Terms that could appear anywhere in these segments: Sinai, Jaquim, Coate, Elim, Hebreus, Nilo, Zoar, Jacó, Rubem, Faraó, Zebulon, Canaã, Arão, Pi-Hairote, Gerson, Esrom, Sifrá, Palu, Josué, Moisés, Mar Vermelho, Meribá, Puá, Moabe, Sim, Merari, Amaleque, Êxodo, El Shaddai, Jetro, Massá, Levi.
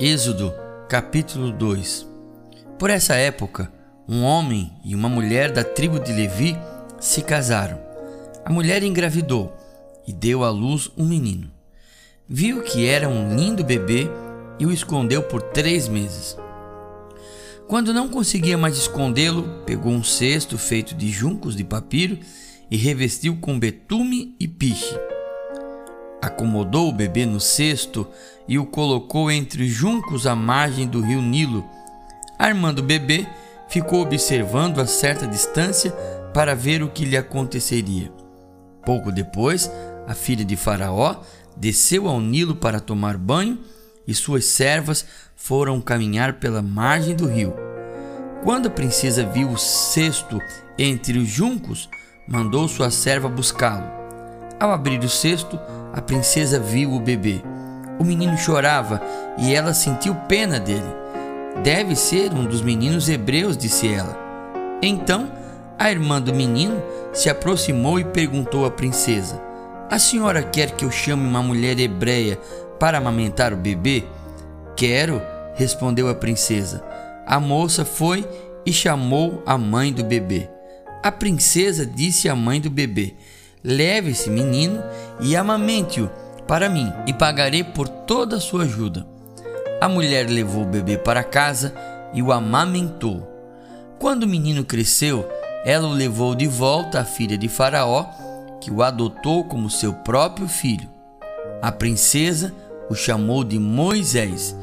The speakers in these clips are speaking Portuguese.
Êxodo, capítulo 2. Por essa época, um homem e uma mulher da tribo de Levi se casaram. A mulher engravidou e deu à luz um menino. Viu que era um lindo bebê e o escondeu por 3 meses. Quando não conseguia mais escondê-lo, pegou um cesto feito de juncos de papiro e revestiu com betume e piche. Acomodou o bebê no cesto e o colocou entre os juncos à margem do rio Nilo. Armando o bebê, ficou observando a certa distância para ver o que lhe aconteceria. Pouco depois, a filha de Faraó desceu ao Nilo para tomar banho e suas servas foram caminhar pela margem do rio. Quando a princesa viu o cesto entre os juncos, mandou sua serva buscá-lo. Ao abrir o cesto, a princesa viu o bebê. O menino chorava e ela sentiu pena dele. Deve ser um dos meninos hebreus, disse ela. Então, a irmã do menino se aproximou e perguntou à princesa: a senhora quer que eu chame uma mulher hebreia para amamentar o bebê? Quero, respondeu a princesa. A moça foi e chamou a mãe do bebê. A princesa disse à mãe do bebê: leve esse menino e amamente-o para mim, e pagarei por toda a sua ajuda. A mulher levou o bebê para casa e o amamentou. Quando o menino cresceu, ela o levou de volta à filha de Faraó, que o adotou como seu próprio filho. A princesa o chamou de Moisés,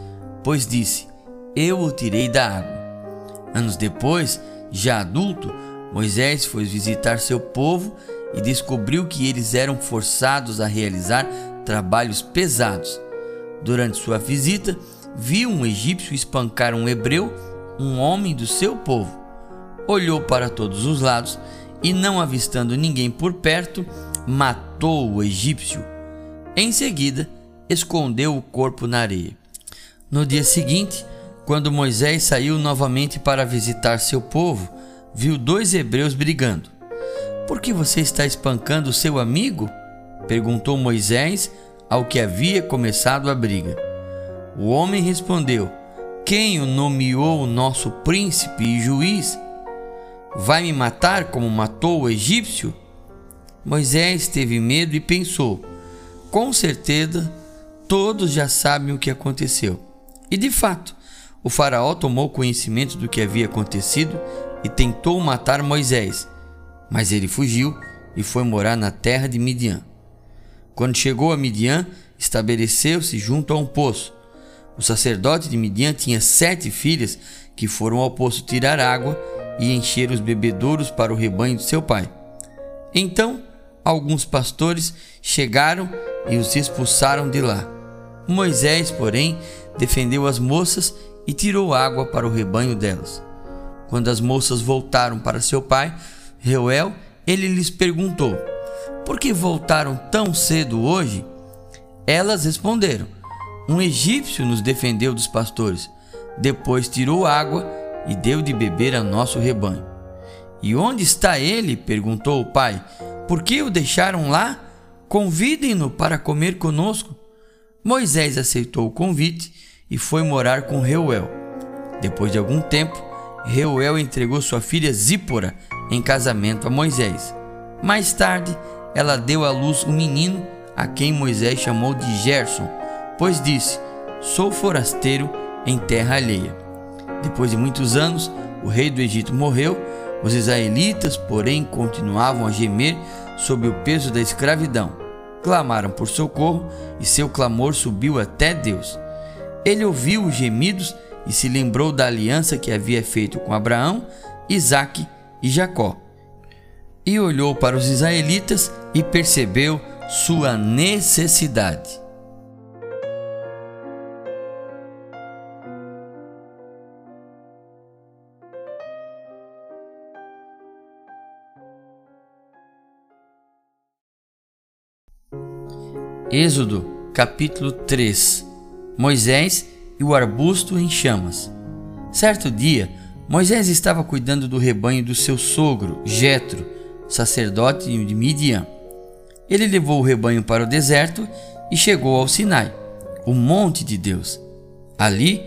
pois disse: eu o tirei da água. Anos depois, já adulto, Moisés foi visitar seu povo e descobriu que eles eram forçados a realizar trabalhos pesados. Durante sua visita, viu um egípcio espancar um hebreu, um homem do seu povo. Olhou para todos os lados e, não avistando ninguém por perto, matou o egípcio. Em seguida, escondeu o corpo na areia. No dia seguinte, quando Moisés saiu novamente para visitar seu povo, viu 2 hebreus brigando. Por que você está espancando seu amigo? Perguntou Moisés ao que havia começado a briga. O homem respondeu: quem o nomeou nosso príncipe e juiz? Vai me matar como matou o egípcio? Moisés teve medo e pensou: com certeza todos já sabem o que aconteceu. E de fato, o faraó tomou conhecimento do que havia acontecido e tentou matar Moisés, mas ele fugiu e foi morar na terra de Midiã. Quando chegou a Midiã, estabeleceu-se junto a um poço. O sacerdote de Midiã tinha 7 filhas que foram ao poço tirar água e encher os bebedouros para o rebanho de seu pai. Então, alguns pastores chegaram e os expulsaram de lá. Moisés, porém, defendeu as moças e tirou água para o rebanho delas. Quando as moças voltaram para seu pai, Reuel, ele lhes perguntou: por que voltaram tão cedo hoje? Elas responderam: um egípcio nos defendeu dos pastores, depois tirou água e deu de beber a nosso rebanho. E onde está ele? Perguntou o pai. Por que o deixaram lá? Convidem-no para comer conosco. Moisés aceitou o convite e foi morar com Reuel. Depois de algum tempo, Reuel entregou sua filha Zípora em casamento a Moisés. Mais tarde, ela deu à luz um menino, a quem Moisés chamou de Gerson, pois disse: sou forasteiro em terra alheia. Depois de muitos anos, o rei do Egito morreu. Os israelitas, porém, continuavam a gemer sob o peso da escravidão. Clamaram por socorro e seu clamor subiu até Deus. Ele ouviu os gemidos e se lembrou da aliança que havia feito com Abraão, Isaque e Jacó. E olhou para os israelitas e percebeu sua necessidade. Êxodo, capítulo 3. Moisés e o arbusto em chamas. Certo dia, Moisés estava cuidando do rebanho do seu sogro, Jetro, sacerdote de Midiã. Ele levou o rebanho para o deserto e chegou ao Sinai, o monte de Deus. Ali,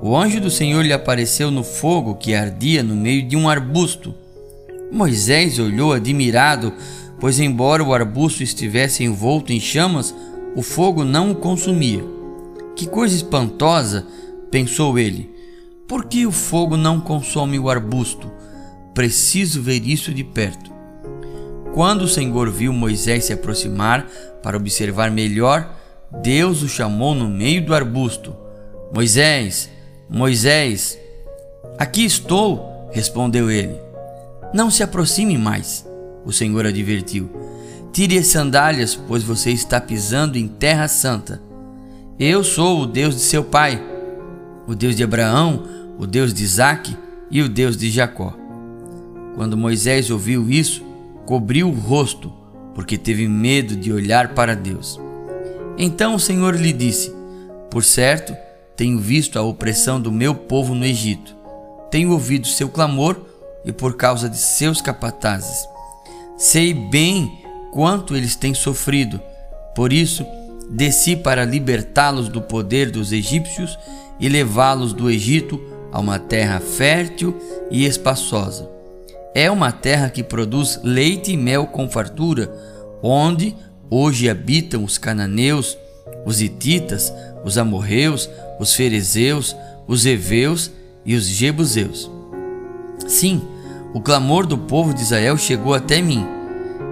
o anjo do Senhor lhe apareceu no fogo que ardia no meio de um arbusto. Moisés olhou admirado, pois embora o arbusto estivesse envolto em chamas, o fogo não o consumia. Que coisa espantosa, pensou ele. Por que o fogo não consome o arbusto? Preciso ver isso de perto. Quando o Senhor viu Moisés se aproximar para observar melhor, Deus o chamou no meio do arbusto. Moisés, Moisés! Aqui estou, respondeu ele. Não se aproxime mais, o Senhor advertiu. Tire as sandálias, pois você está pisando em terra santa. Eu sou o Deus de seu pai, o Deus de Abraão, o Deus de Isaque e o Deus de Jacó. Quando Moisés ouviu isso, cobriu o rosto, porque teve medo de olhar para Deus. Então o Senhor lhe disse: Por certo, tenho visto a opressão do meu povo no Egito. Tenho ouvido seu clamor e por causa de seus capatazes. Sei bem quanto eles têm sofrido. Por isso, desci para libertá-los do poder dos egípcios e levá-los do Egito a uma terra fértil e espaçosa. É uma terra que produz leite e mel com fartura, onde hoje habitam os cananeus, os hititas, os amorreus, os ferezeus, os heveus e os jebuseus. Sim, o clamor do povo de Israel chegou até mim,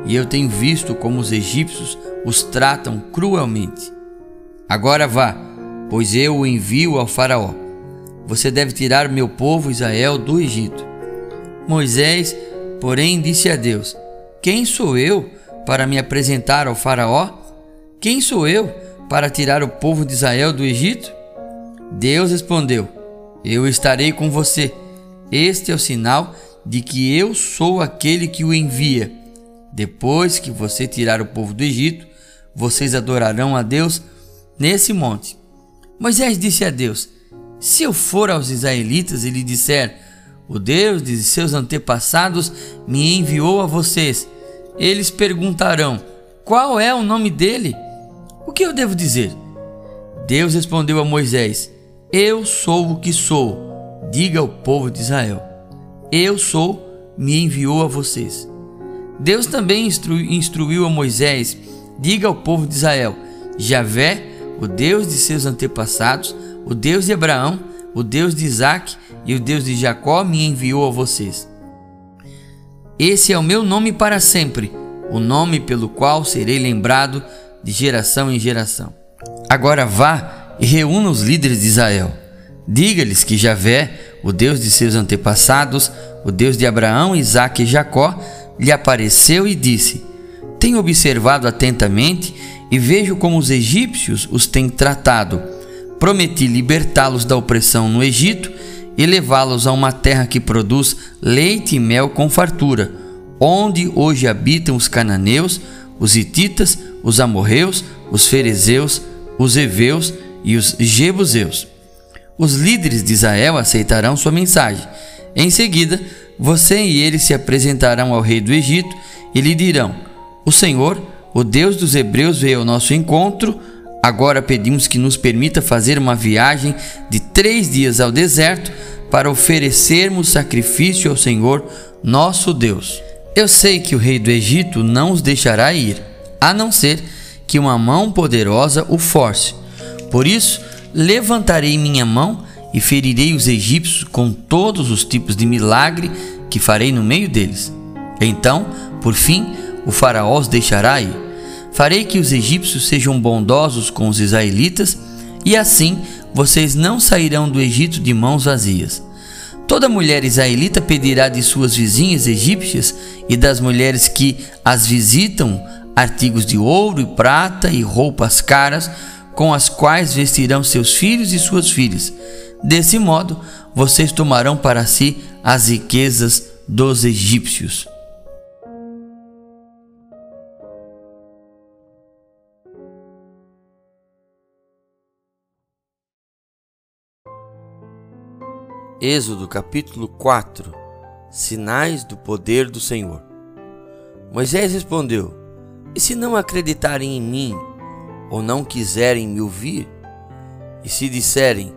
e eu tenho visto como os egípcios os tratam cruelmente. Agora vá, pois eu o envio ao Faraó. Você deve tirar meu povo Israel do Egito. Moisés, porém, disse a Deus: Quem sou eu para me apresentar ao Faraó? Quem sou eu para tirar o povo de Israel do Egito? Deus respondeu: Eu estarei com você. Este é o sinal de que eu sou aquele que o envia. Depois que você tirar o povo do Egito, vocês adorarão a Deus nesse monte. Moisés disse a Deus: Se eu for aos israelitas e lhe disser, o Deus de seus antepassados me enviou a vocês, eles perguntarão, qual é o nome dele? O que eu devo dizer? Deus respondeu a Moisés: Eu sou o que sou. Diga ao povo de Israel: Eu sou, me enviou a vocês. Deus também instruiu a Moisés: Diga ao povo de Israel: Javé, o Deus de seus antepassados, o Deus de Abraão, o Deus de Isaque e o Deus de Jacó me enviou a vocês. Esse é o meu nome para sempre, o nome pelo qual serei lembrado de geração em geração. Agora vá e reúna os líderes de Israel. Diga-lhes que Javé, o Deus de seus antepassados, o Deus de Abraão, Isaque e Jacó, lhe apareceu e disse: Tenho observado atentamente e vejo como os egípcios os têm tratado. Prometi libertá-los da opressão no Egito e levá-los a uma terra que produz leite e mel com fartura, onde hoje habitam os cananeus, os hititas, os amorreus, os ferezeus, os heveus e os jebuseus. Os líderes de Israel aceitarão sua mensagem. Em seguida, você e ele se apresentarão ao rei do Egito e lhe dirão: O Senhor, o Deus dos hebreus, veio ao nosso encontro. Agora pedimos que nos permita fazer uma viagem de 3 dias ao deserto para oferecermos sacrifício ao Senhor, nosso Deus. Eu sei que o rei do Egito não os deixará ir, a não ser que uma mão poderosa o force. Por isso, levantarei minha mão e ferirei os egípcios com todos os tipos de milagre que farei no meio deles. Então, por fim, o faraó os deixará ir. Farei que os egípcios sejam bondosos com os israelitas, e assim vocês não sairão do Egito de mãos vazias. Toda mulher israelita pedirá de suas vizinhas egípcias e das mulheres que as visitam artigos de ouro e prata e roupas caras, com as quais vestirão seus filhos e suas filhas. Desse modo, vocês tomarão para si as riquezas dos egípcios. Êxodo capítulo 4. Sinais do poder do Senhor. Moisés respondeu: E se não acreditarem em mim, ou não quiserem me ouvir, e se disserem,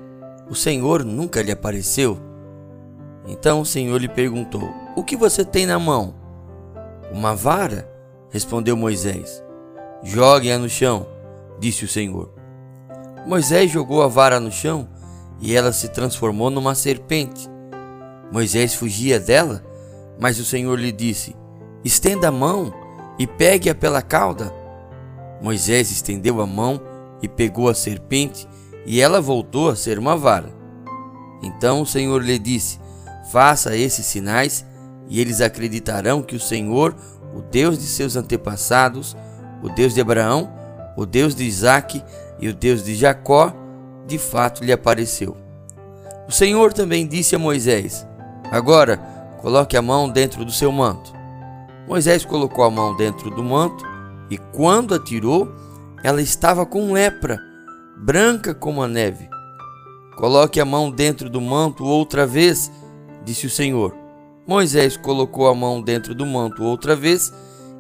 o Senhor nunca lhe apareceu. Então o Senhor lhe perguntou: O que você tem na mão? Uma vara, respondeu Moisés. Joguem-a no chão, disse o Senhor. Moisés jogou a vara no chão e ela se transformou numa serpente. Moisés fugia dela, mas o Senhor lhe disse: Estenda a mão e pegue-a pela cauda. Moisés estendeu a mão e pegou a serpente, e ela voltou a ser uma vara. Então o Senhor lhe disse: Faça esses sinais, e eles acreditarão que o Senhor, o Deus de seus antepassados, o Deus de Abraão, o Deus de Isaque e o Deus de Jacó, de fato lhe apareceu. O Senhor também disse a Moisés: Agora, coloque a mão dentro do seu manto. Moisés colocou a mão dentro do manto, e quando a tirou, ela estava com lepra, branca como a neve. Coloque a mão dentro do manto outra vez, disse o Senhor. Moisés colocou a mão dentro do manto outra vez,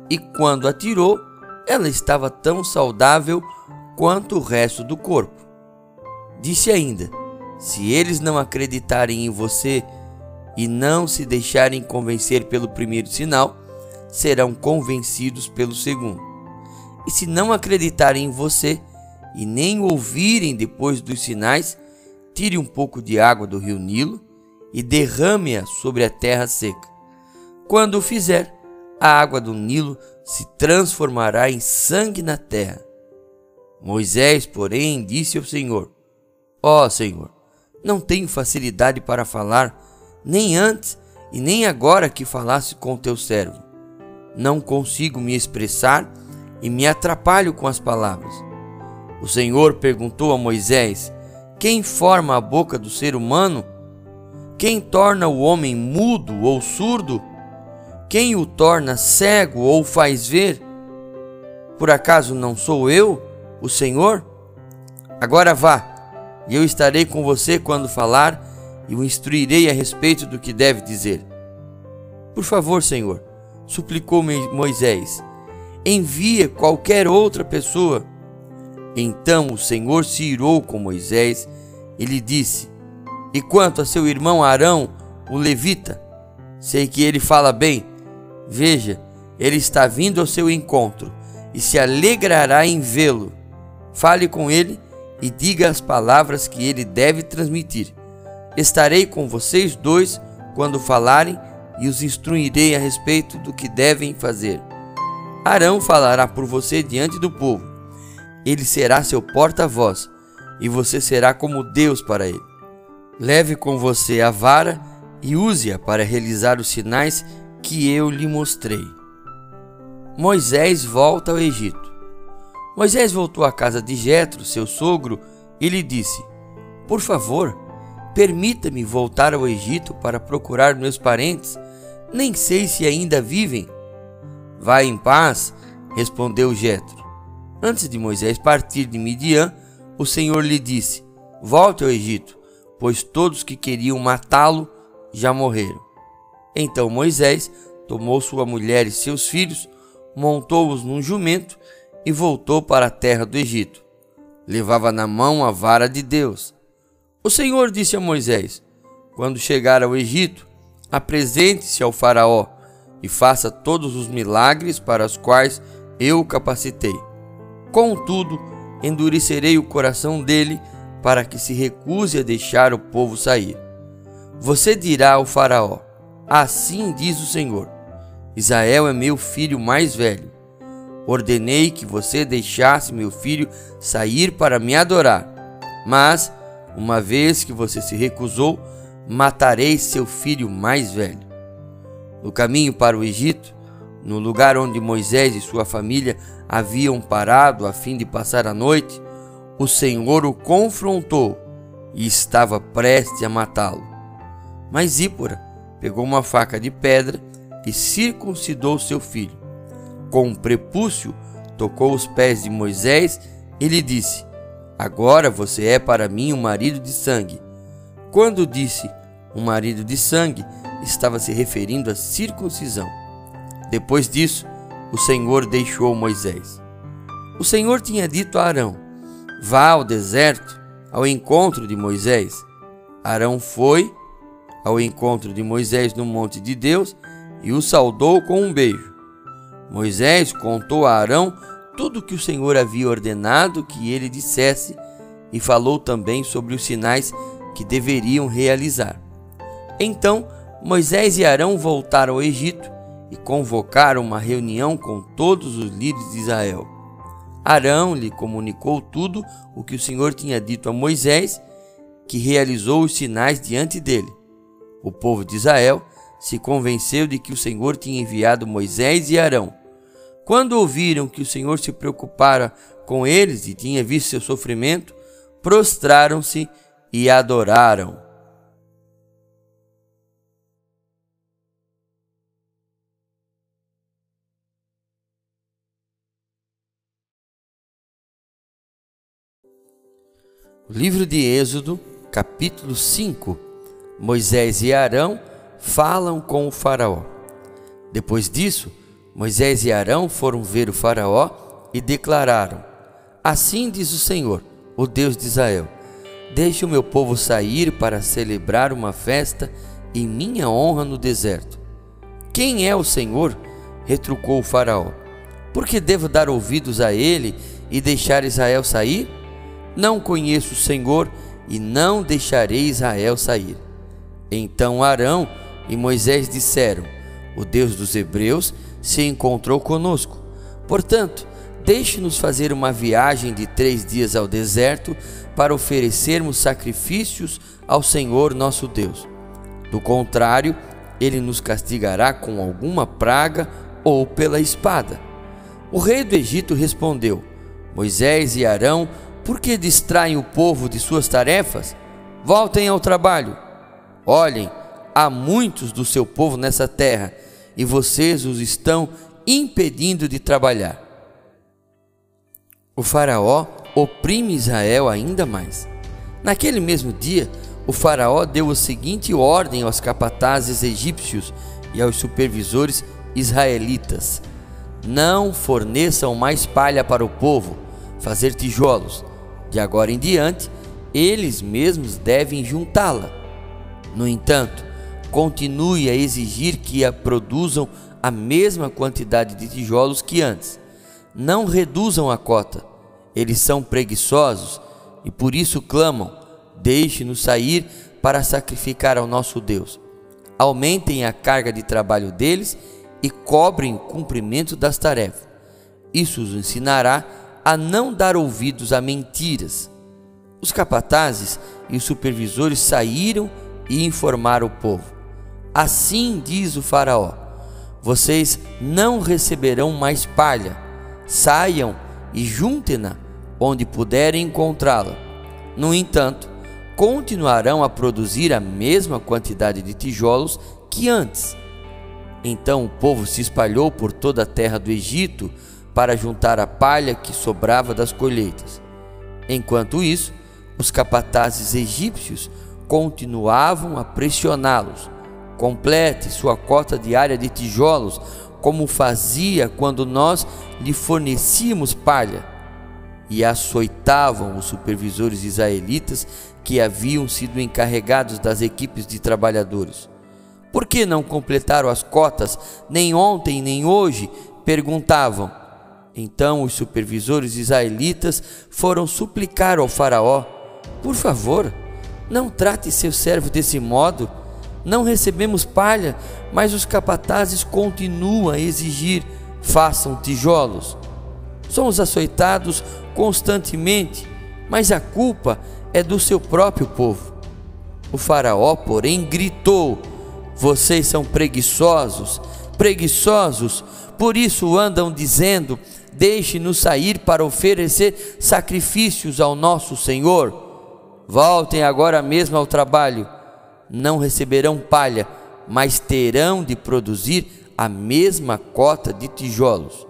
e quando a tirou, ela estava tão saudável quanto o resto do corpo. Disse ainda: Se eles não acreditarem em você e não se deixarem convencer pelo primeiro sinal, serão convencidos pelo segundo. E se não acreditarem em você e nem ouvirem depois dos sinais, tire um pouco de água do rio Nilo e derrame-a sobre a terra seca. Quando o fizer, a água do Nilo se transformará em sangue na terra. Moisés, porém, disse ao Senhor: Ó Senhor, não tenho facilidade para falar, nem antes e nem agora que falasse com teu servo. Não consigo me expressar e me atrapalho com as palavras. O Senhor perguntou a Moisés: Quem forma a boca do ser humano? Quem torna o homem mudo ou surdo? Quem o torna cego ou faz ver? Por acaso não sou eu, o Senhor? Agora vá, e eu estarei com você quando falar e o instruirei a respeito do que deve dizer. Por favor, Senhor, suplicou Moisés, envia qualquer outra pessoa. Então o Senhor se irou com Moisés e lhe disse: E quanto a seu irmão Arão, o levita, sei que ele fala bem. Veja, ele está vindo ao seu encontro e se alegrará em vê-lo. Fale com ele e diga as palavras que ele deve transmitir. Estarei com vocês dois quando falarem e os instruirei a respeito do que devem fazer. Arão falará por você diante do povo. Ele será seu porta-voz e você será como Deus para ele. Leve com você a vara e use-a para realizar os sinais que eu lhe mostrei. Moisés volta ao Egito. Moisés voltou à casa de Jetro, seu sogro, e lhe disse: Por favor, permita-me voltar ao Egito para procurar meus parentes. Nem sei se ainda vivem. Vá em paz, respondeu Jetro. Antes de Moisés partir de Midiã, o Senhor lhe disse: Volte ao Egito, pois todos que queriam matá-lo já morreram. Então Moisés tomou sua mulher e seus filhos, montou-os num jumento e voltou para a terra do Egito. Levava na mão a vara de Deus. O Senhor disse a Moisés: Quando chegar ao Egito, apresente-se ao Faraó e faça todos os milagres para os quais eu o capacitei. Contudo, endurecerei o coração dele para que se recuse a deixar o povo sair. Você dirá ao Faraó: Assim diz o Senhor, Israel é meu filho mais velho. Ordenei que você deixasse meu filho sair para me adorar, mas, uma vez que você se recusou, matarei seu filho mais velho. No caminho para o Egito, no lugar onde Moisés e sua família haviam parado a fim de passar a noite, o Senhor o confrontou e estava prestes a matá-lo. Mas Zípora pegou uma faca de pedra e circuncidou seu filho. Com um prepúcio, tocou os pés de Moisés e lhe disse: Agora você é para mim um marido de sangue. Quando disse um marido de sangue, estava se referindo à circuncisão. Depois disso, o Senhor deixou Moisés. O Senhor tinha dito a Arão: Vá ao deserto, ao encontro de Moisés. Arão foi ao encontro de Moisés no monte de Deus e o saudou com um beijo. Moisés contou a Arão tudo o que o Senhor havia ordenado que ele dissesse e falou também sobre os sinais que deveriam realizar. Então Moisés e Arão voltaram ao Egito e convocaram uma reunião com todos os líderes de Israel. Arão lhe comunicou tudo o que o Senhor tinha dito a Moisés, que realizou os sinais diante dele. O povo de Israel se convenceu de que o Senhor tinha enviado Moisés e Arão. Quando ouviram que o Senhor se preocupara com eles e tinha visto seu sofrimento, prostraram-se e adoraram. Livro de Êxodo, capítulo 5. Moisés e Arão falam com o faraó. Depois disso, Moisés e Arão foram ver o faraó e declararam: Assim diz o Senhor, o Deus de Israel: Deixe o meu povo sair para celebrar uma festa em minha honra no deserto. Quem é o Senhor? Retrucou o faraó. Por que devo dar ouvidos a ele e deixar Israel sair? Não conheço o Senhor e não deixarei Israel sair. Então Arão e Moisés disseram: O Deus dos hebreus se encontrou conosco. Portanto, deixe-nos fazer uma viagem de 3 dias ao deserto para oferecermos sacrifícios ao Senhor nosso Deus. Do contrário, ele nos castigará com alguma praga ou pela espada. O rei do Egito respondeu: Moisés e Arão, por que distraem o povo de suas tarefas? Voltem ao trabalho. Olhem, há muitos do seu povo nessa terra, e vocês os estão impedindo de trabalhar. O faraó oprime Israel ainda mais. Naquele mesmo dia, o faraó deu a seguinte ordem aos capatazes egípcios e aos supervisores israelitas: Não forneçam mais palha para o povo fazer tijolos. De agora em diante, eles mesmos devem juntá-la. No entanto, continue a exigir que a produzam a mesma quantidade de tijolos que antes. Não reduzam a cota. Eles são preguiçosos e por isso clamam: Deixe-nos sair para sacrificar ao nosso Deus. Aumentem a carga de trabalho deles e cobrem o cumprimento das tarefas. Isso os ensinará a não dar ouvidos a mentiras. Os capatazes e os supervisores saíram e informaram o povo: Assim diz o faraó: Vocês não receberão mais palha. Saiam e juntem-na onde puderem encontrá-la. No entanto, continuarão a produzir a mesma quantidade de tijolos que antes. Então o povo se espalhou por toda a terra do Egito para juntar a palha que sobrava das colheitas. Enquanto isso, os capatazes egípcios continuavam a pressioná-los: Complete sua cota diária de tijolos, como fazia quando nós lhe fornecíamos palha. E açoitavam os supervisores israelitas que haviam sido encarregados das equipes de trabalhadores. Por que não completaram as cotas, nem ontem nem hoje? Perguntavam. Então os supervisores israelitas foram suplicar ao faraó: Por favor, não trate seu servo desse modo. Não recebemos palha, mas os capatazes continuam a exigir: Façam tijolos. Somos açoitados constantemente, mas a culpa é do seu próprio povo. O faraó, porém, gritou: Vocês são preguiçosos, preguiçosos, por isso andam dizendo: Deixe-nos sair para oferecer sacrifícios ao nosso Senhor. Voltem agora mesmo ao trabalho. Não receberão palha, mas terão de produzir a mesma cota de tijolos.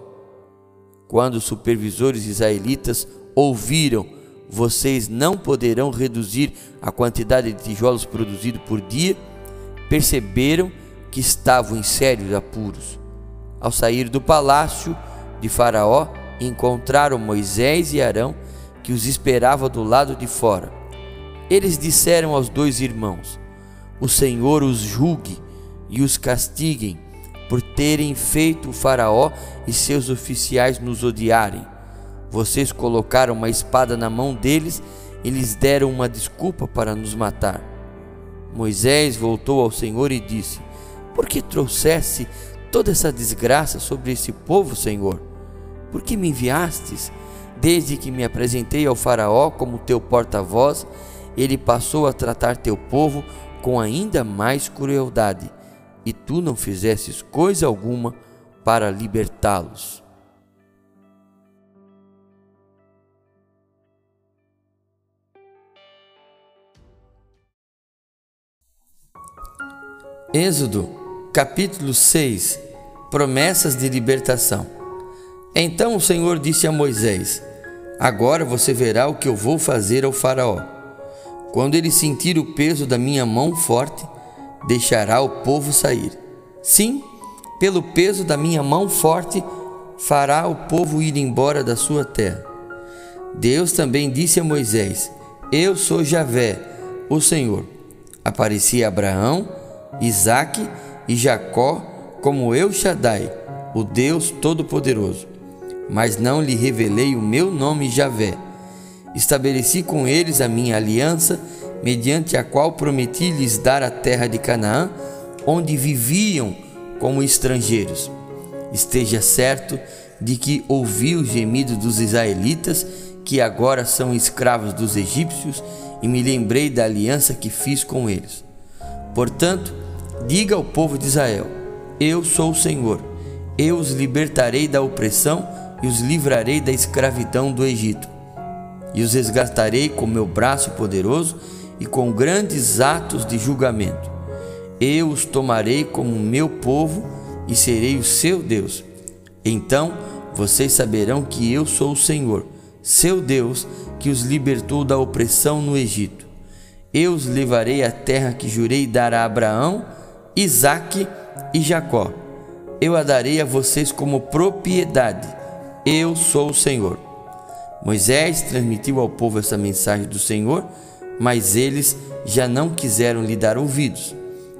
Quando os supervisores israelitas ouviram: Vocês não poderão reduzir a quantidade de tijolos produzido por dia, perceberam que estavam em sérios apuros. Ao sair do palácio de Faraó, encontraram Moisés e Arão, que os esperavam do lado de fora. Eles disseram aos dois irmãos: o Senhor os julgue e os castiguem por terem feito o Faraó e seus oficiais nos odiarem. Vocês colocaram uma espada na mão deles e lhes deram uma desculpa para nos matar. Moisés voltou ao Senhor e disse: por que trouxeste toda essa desgraça sobre esse povo, Senhor? Por que me enviastes? Desde que me apresentei ao Faraó como teu porta-voz, ele passou a tratar teu povo com ainda mais crueldade, e tu não fizestes coisa alguma para libertá-los. Êxodo, capítulo 6. Promessas de libertação. Então o Senhor disse a Moisés: agora você verá o que eu vou fazer ao Faraó. Quando ele sentir o peso da minha mão forte, deixará o povo sair. Sim, pelo peso da minha mão forte, fará o povo ir embora da sua terra. Deus também disse a Moisés: eu sou Javé, o Senhor. Apareci a Abraão, Isaque e Jacó como El Shaddai, o Deus Todo-Poderoso. Mas não lhe revelei o meu nome Javé. Estabeleci com eles a minha aliança, mediante a qual prometi lhes dar a terra de Canaã, onde viviam como estrangeiros. Esteja certo de que ouvi o gemido dos israelitas, que agora são escravos dos egípcios, e me lembrei da aliança que fiz com eles. Portanto, diga ao povo de Israel: eu sou o Senhor, eu os libertarei da opressão e os livrarei da escravidão do Egito, e os resgatarei com meu braço poderoso e com grandes atos de julgamento. Eu os tomarei como meu povo e serei o seu Deus. Então vocês saberão que eu sou o Senhor, seu Deus, que os libertou da opressão no Egito. Eu os levarei à terra que jurei dar a Abraão, Isaque e Jacó. Eu a darei a vocês como propriedade. Eu sou o Senhor. Moisés transmitiu ao povo essa mensagem do Senhor, mas eles já não quiseram lhe dar ouvidos.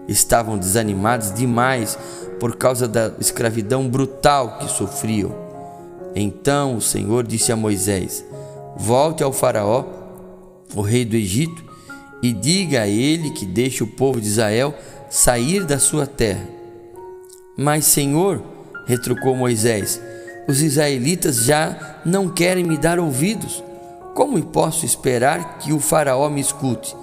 Estavam desanimados demais por causa da escravidão brutal que sofriam. Então o Senhor disse a Moisés: volte ao Faraó, o rei do Egito, e diga a ele que deixe o povo de Israel sair da sua terra. Mas, Senhor, retrucou Moisés, os israelitas já não querem me dar ouvidos. Como posso esperar que o Faraó me escute?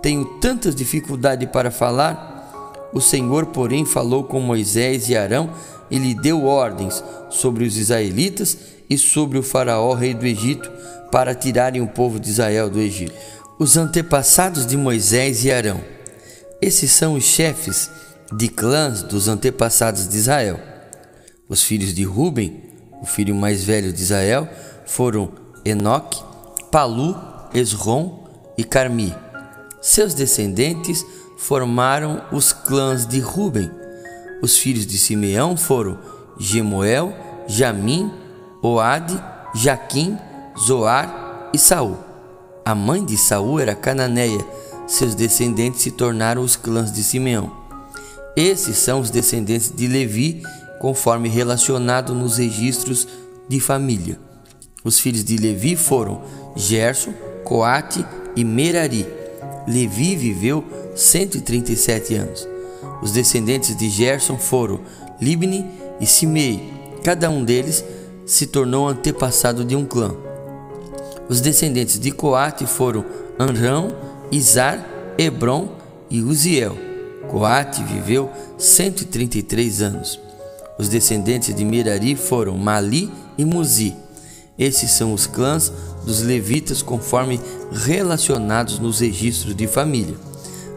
Tenho tantas dificuldades para falar. O Senhor, porém, falou com Moisés e Arão e lhe deu ordens sobre os israelitas e sobre o Faraó, rei do Egito, para tirarem o povo de Israel do Egito. Os antepassados de Moisés e Arão. Esses são os chefes de clãs dos antepassados de Israel. Os filhos de Rubem, o filho mais velho de Israel, foram Enoque, Palu, Esrom e Carmi. Seus descendentes formaram os clãs de Rubem. Os filhos de Simeão foram Jemuel, Jamim, Oade, Jaquim, Zoar e Saul. A mãe de Saul era cananeia. Seus descendentes se tornaram os clãs de Simeão. Esses são os descendentes de Levi, conforme relacionado nos registros de família. Os filhos de Levi foram Gerson, Coate e Merari. Levi viveu 137 anos. Os descendentes de Gerson foram Libni e Simei. Cada um deles se tornou antepassado de um clã. Os descendentes de Coate foram Anrão, Izar, Hebron e Uziel. Coate viveu 133 anos. Os descendentes de Merari foram Mali e Muzi. Esses são os clãs dos levitas conforme relacionados nos registros de família.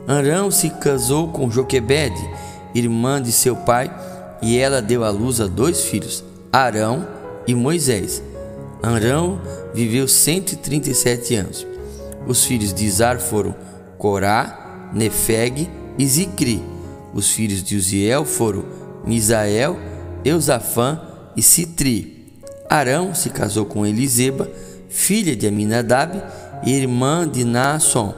Arão se casou com Joquebede, irmã de seu pai, e ela deu à luz a dois filhos, Arão e Moisés. Arão viveu 137 anos. Os filhos de Izar foram Corá, Nefeg e Zicri. Os filhos de Uziel foram Misael, Eusafã e Citri. Arão se casou com Eliseba, filha de Aminadab e irmã de Naasson.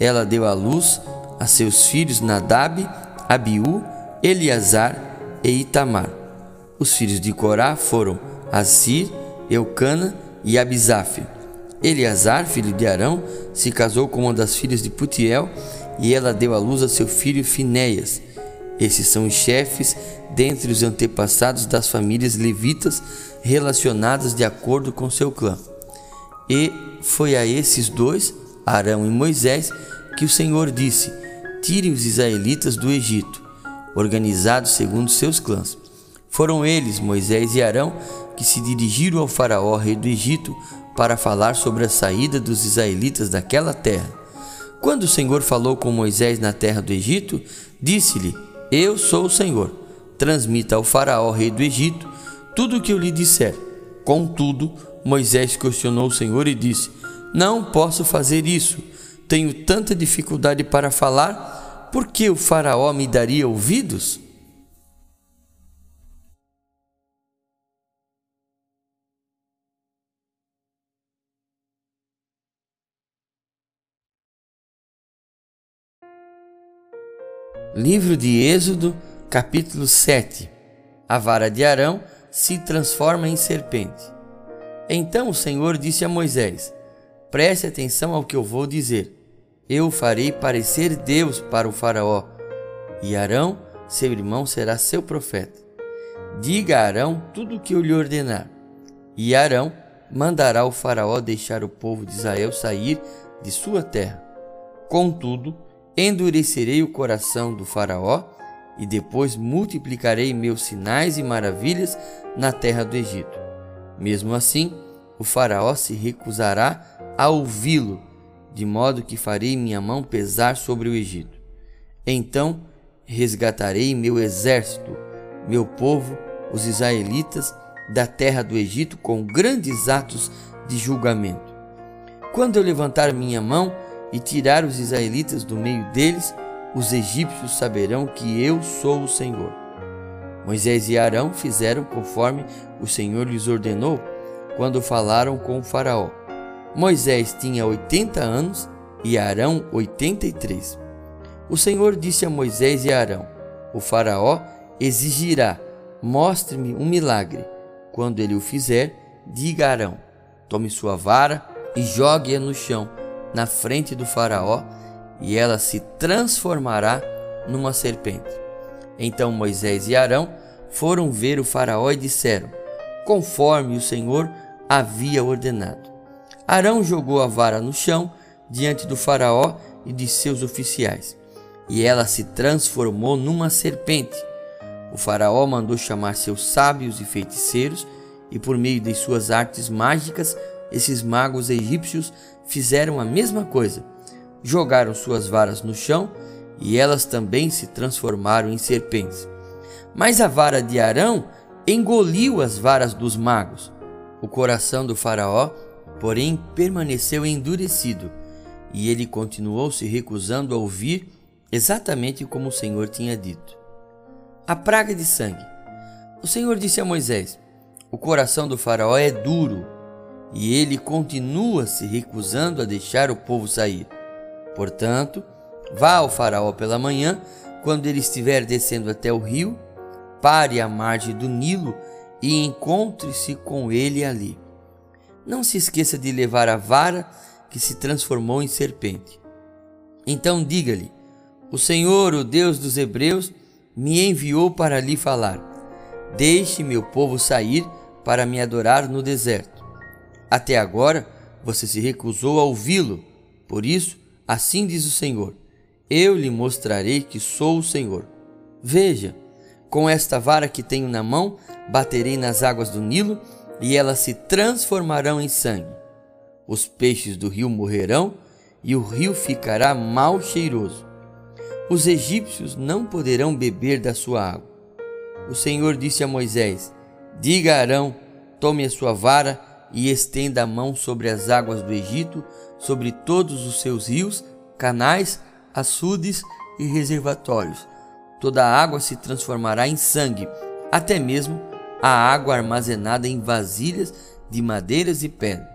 Ela deu à luz a seus filhos Nadab, Abiú, Eleazar e Itamar. Os filhos de Corá foram Assir, Eucana e Abisaf. Eleazar, filho de Arão, se casou com uma das filhas de Putiel, e ela deu à luz a seu filho Finéias. Esses são os chefes dentre os antepassados das famílias levitas relacionadas de acordo com seu clã. E foi a esses dois, Arão e Moisés, que o Senhor disse: tirem os israelitas do Egito, organizados segundo seus clãs. Foram eles, Moisés e Arão, que se dirigiram ao Faraó, rei do Egito, para falar sobre a saída dos israelitas daquela terra. Quando o Senhor falou com Moisés na terra do Egito, disse-lhe: eu sou o Senhor, transmita ao Faraó, rei do Egito, tudo o que eu lhe disser. Contudo, Moisés questionou o Senhor e disse: não posso fazer isso, tenho tanta dificuldade para falar, por que o Faraó me daria ouvidos? Livro de Êxodo, capítulo 7. A vara de Arão se transforma em serpente. Então o Senhor disse a Moisés: preste atenção ao que eu vou dizer. Eu farei parecer Deus para o Faraó, e Arão, seu irmão, será seu profeta. Diga a Arão tudo o que eu lhe ordenar, e Arão mandará o Faraó deixar o povo de Israel sair de sua terra. Contudo, endurecerei o coração do Faraó, e depois multiplicarei meus sinais e maravilhas na terra do Egito. Mesmo assim, o Faraó se recusará a ouvi-lo, de modo que farei minha mão pesar sobre o Egito. Então resgatarei meu exército, meu povo, os israelitas, da terra do Egito com grandes atos de julgamento. Quando eu levantar minha mão e tirar os israelitas do meio deles, os egípcios saberão que eu sou o Senhor. Moisés e Arão fizeram conforme o Senhor lhes ordenou quando falaram com o Faraó. Moisés tinha 80 anos e Arão 83. O Senhor disse a Moisés e a Arão: o Faraó exigirá, mostre-me um milagre. Quando ele o fizer, diga a Arão: tome sua vara e jogue-a no chão, na frente do Faraó, e ela se transformará numa serpente. Então Moisés e Arão foram ver o Faraó e disseram, conforme o Senhor havia ordenado. Arão jogou a vara no chão diante do Faraó e de seus oficiais, e ela se transformou numa serpente. O Faraó mandou chamar seus sábios e feiticeiros, e por meio de suas artes mágicas, esses magos egípcios fizeram a mesma coisa. Jogaram suas varas no chão, e elas também se transformaram em serpentes. Mas a vara de Arão engoliu as varas dos magos. O coração do Faraó, porém, permaneceu endurecido, e ele continuou se recusando a ouvir, exatamente como o Senhor tinha dito. A praga de sangue. O Senhor disse a Moisés: o coração do Faraó é duro, e ele continua se recusando a deixar o povo sair. Portanto, vá ao Faraó pela manhã, quando ele estiver descendo até o rio, pare à margem do Nilo e encontre-se com ele ali. Não se esqueça de levar a vara que se transformou em serpente. Então diga-lhe: o Senhor, o Deus dos Hebreus, me enviou para lhe falar. Deixe meu povo sair para me adorar no deserto. Até agora você se recusou a ouvi-lo. Por isso, assim diz o Senhor: eu lhe mostrarei que sou o Senhor. Veja, com esta vara que tenho na mão, baterei nas águas do Nilo, e elas se transformarão em sangue. Os peixes do rio morrerão, e o rio ficará mal cheiroso. Os egípcios não poderão beber da sua água. O Senhor disse a Moisés: diga a Arão, tome a sua vara e estenda a mão sobre as águas do Egito, sobre todos os seus rios, canais, açudes e reservatórios. Toda a água se transformará em sangue, até mesmo a água armazenada em vasilhas de madeiras e pedra.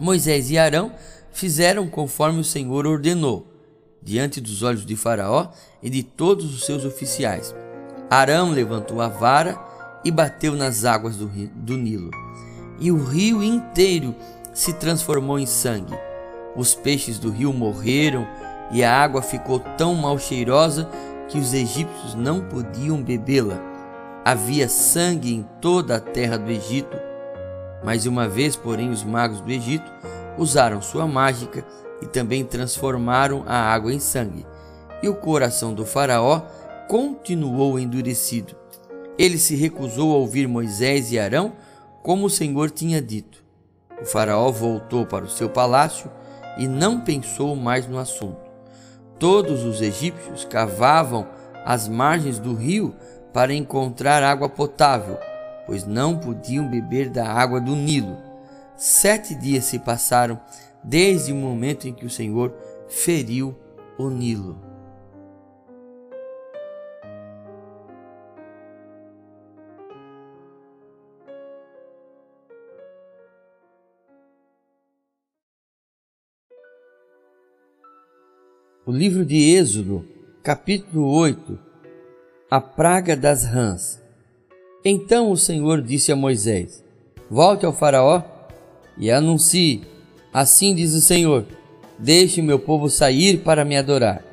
Moisés e Arão fizeram conforme o Senhor ordenou, diante dos olhos de Faraó e de todos os seus oficiais. Arão levantou a vara e bateu nas águas do Nilo, e o rio inteiro se transformou em sangue. Os peixes do rio morreram, e a água ficou tão mal cheirosa que os egípcios não podiam bebê-la. Havia sangue em toda a terra do Egito. Mais uma vez, porém, os magos do Egito usaram sua mágica e também transformaram a água em sangue. E o coração do Faraó continuou endurecido. Ele se recusou a ouvir Moisés e Arão, como o Senhor tinha dito. O Faraó voltou para o seu palácio e não pensou mais no assunto. Todos os egípcios cavavam as margens do rio para encontrar água potável, pois não podiam beber da água do Nilo. 7 dias se passaram desde o momento em que o Senhor feriu o Nilo. O livro de Êxodo, capítulo 8. A praga das rãs. Então o Senhor disse a Moisés: volte ao Faraó e anuncie, assim diz o Senhor, deixe o meu povo sair para me adorar.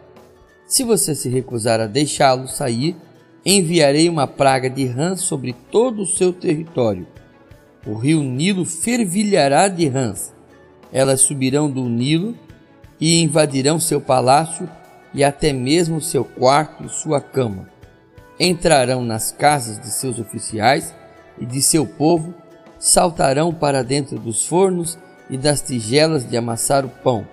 Se você se recusar a deixá-lo sair, enviarei uma praga de rãs sobre todo o seu território. O rio Nilo fervilhará de rãs. Elas subirão do Nilo e invadirão seu palácio e até mesmo seu quarto e sua cama. Entrarão nas casas de seus oficiais e de seu povo, saltarão para dentro dos fornos e das tigelas de amassar o pão.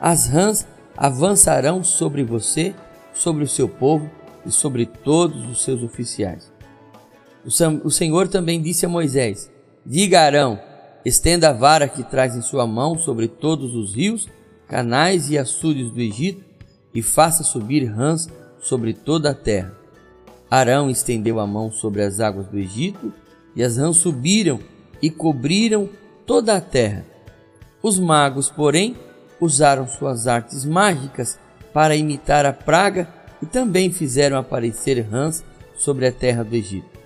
As rãs avançarão sobre você, sobre o seu povo e sobre todos os seus oficiais. O Senhor também disse a Moisés: diga a Arão, estenda a vara que traz em sua mão sobre todos os rios, canais e açudes do Egito, e faça subir rãs sobre toda a terra. Arão estendeu a mão sobre as águas do Egito, e as rãs subiram e cobriram toda a terra. Os magos, porém, usaram suas artes mágicas para imitar a praga e também fizeram aparecer rãs sobre a terra do Egito.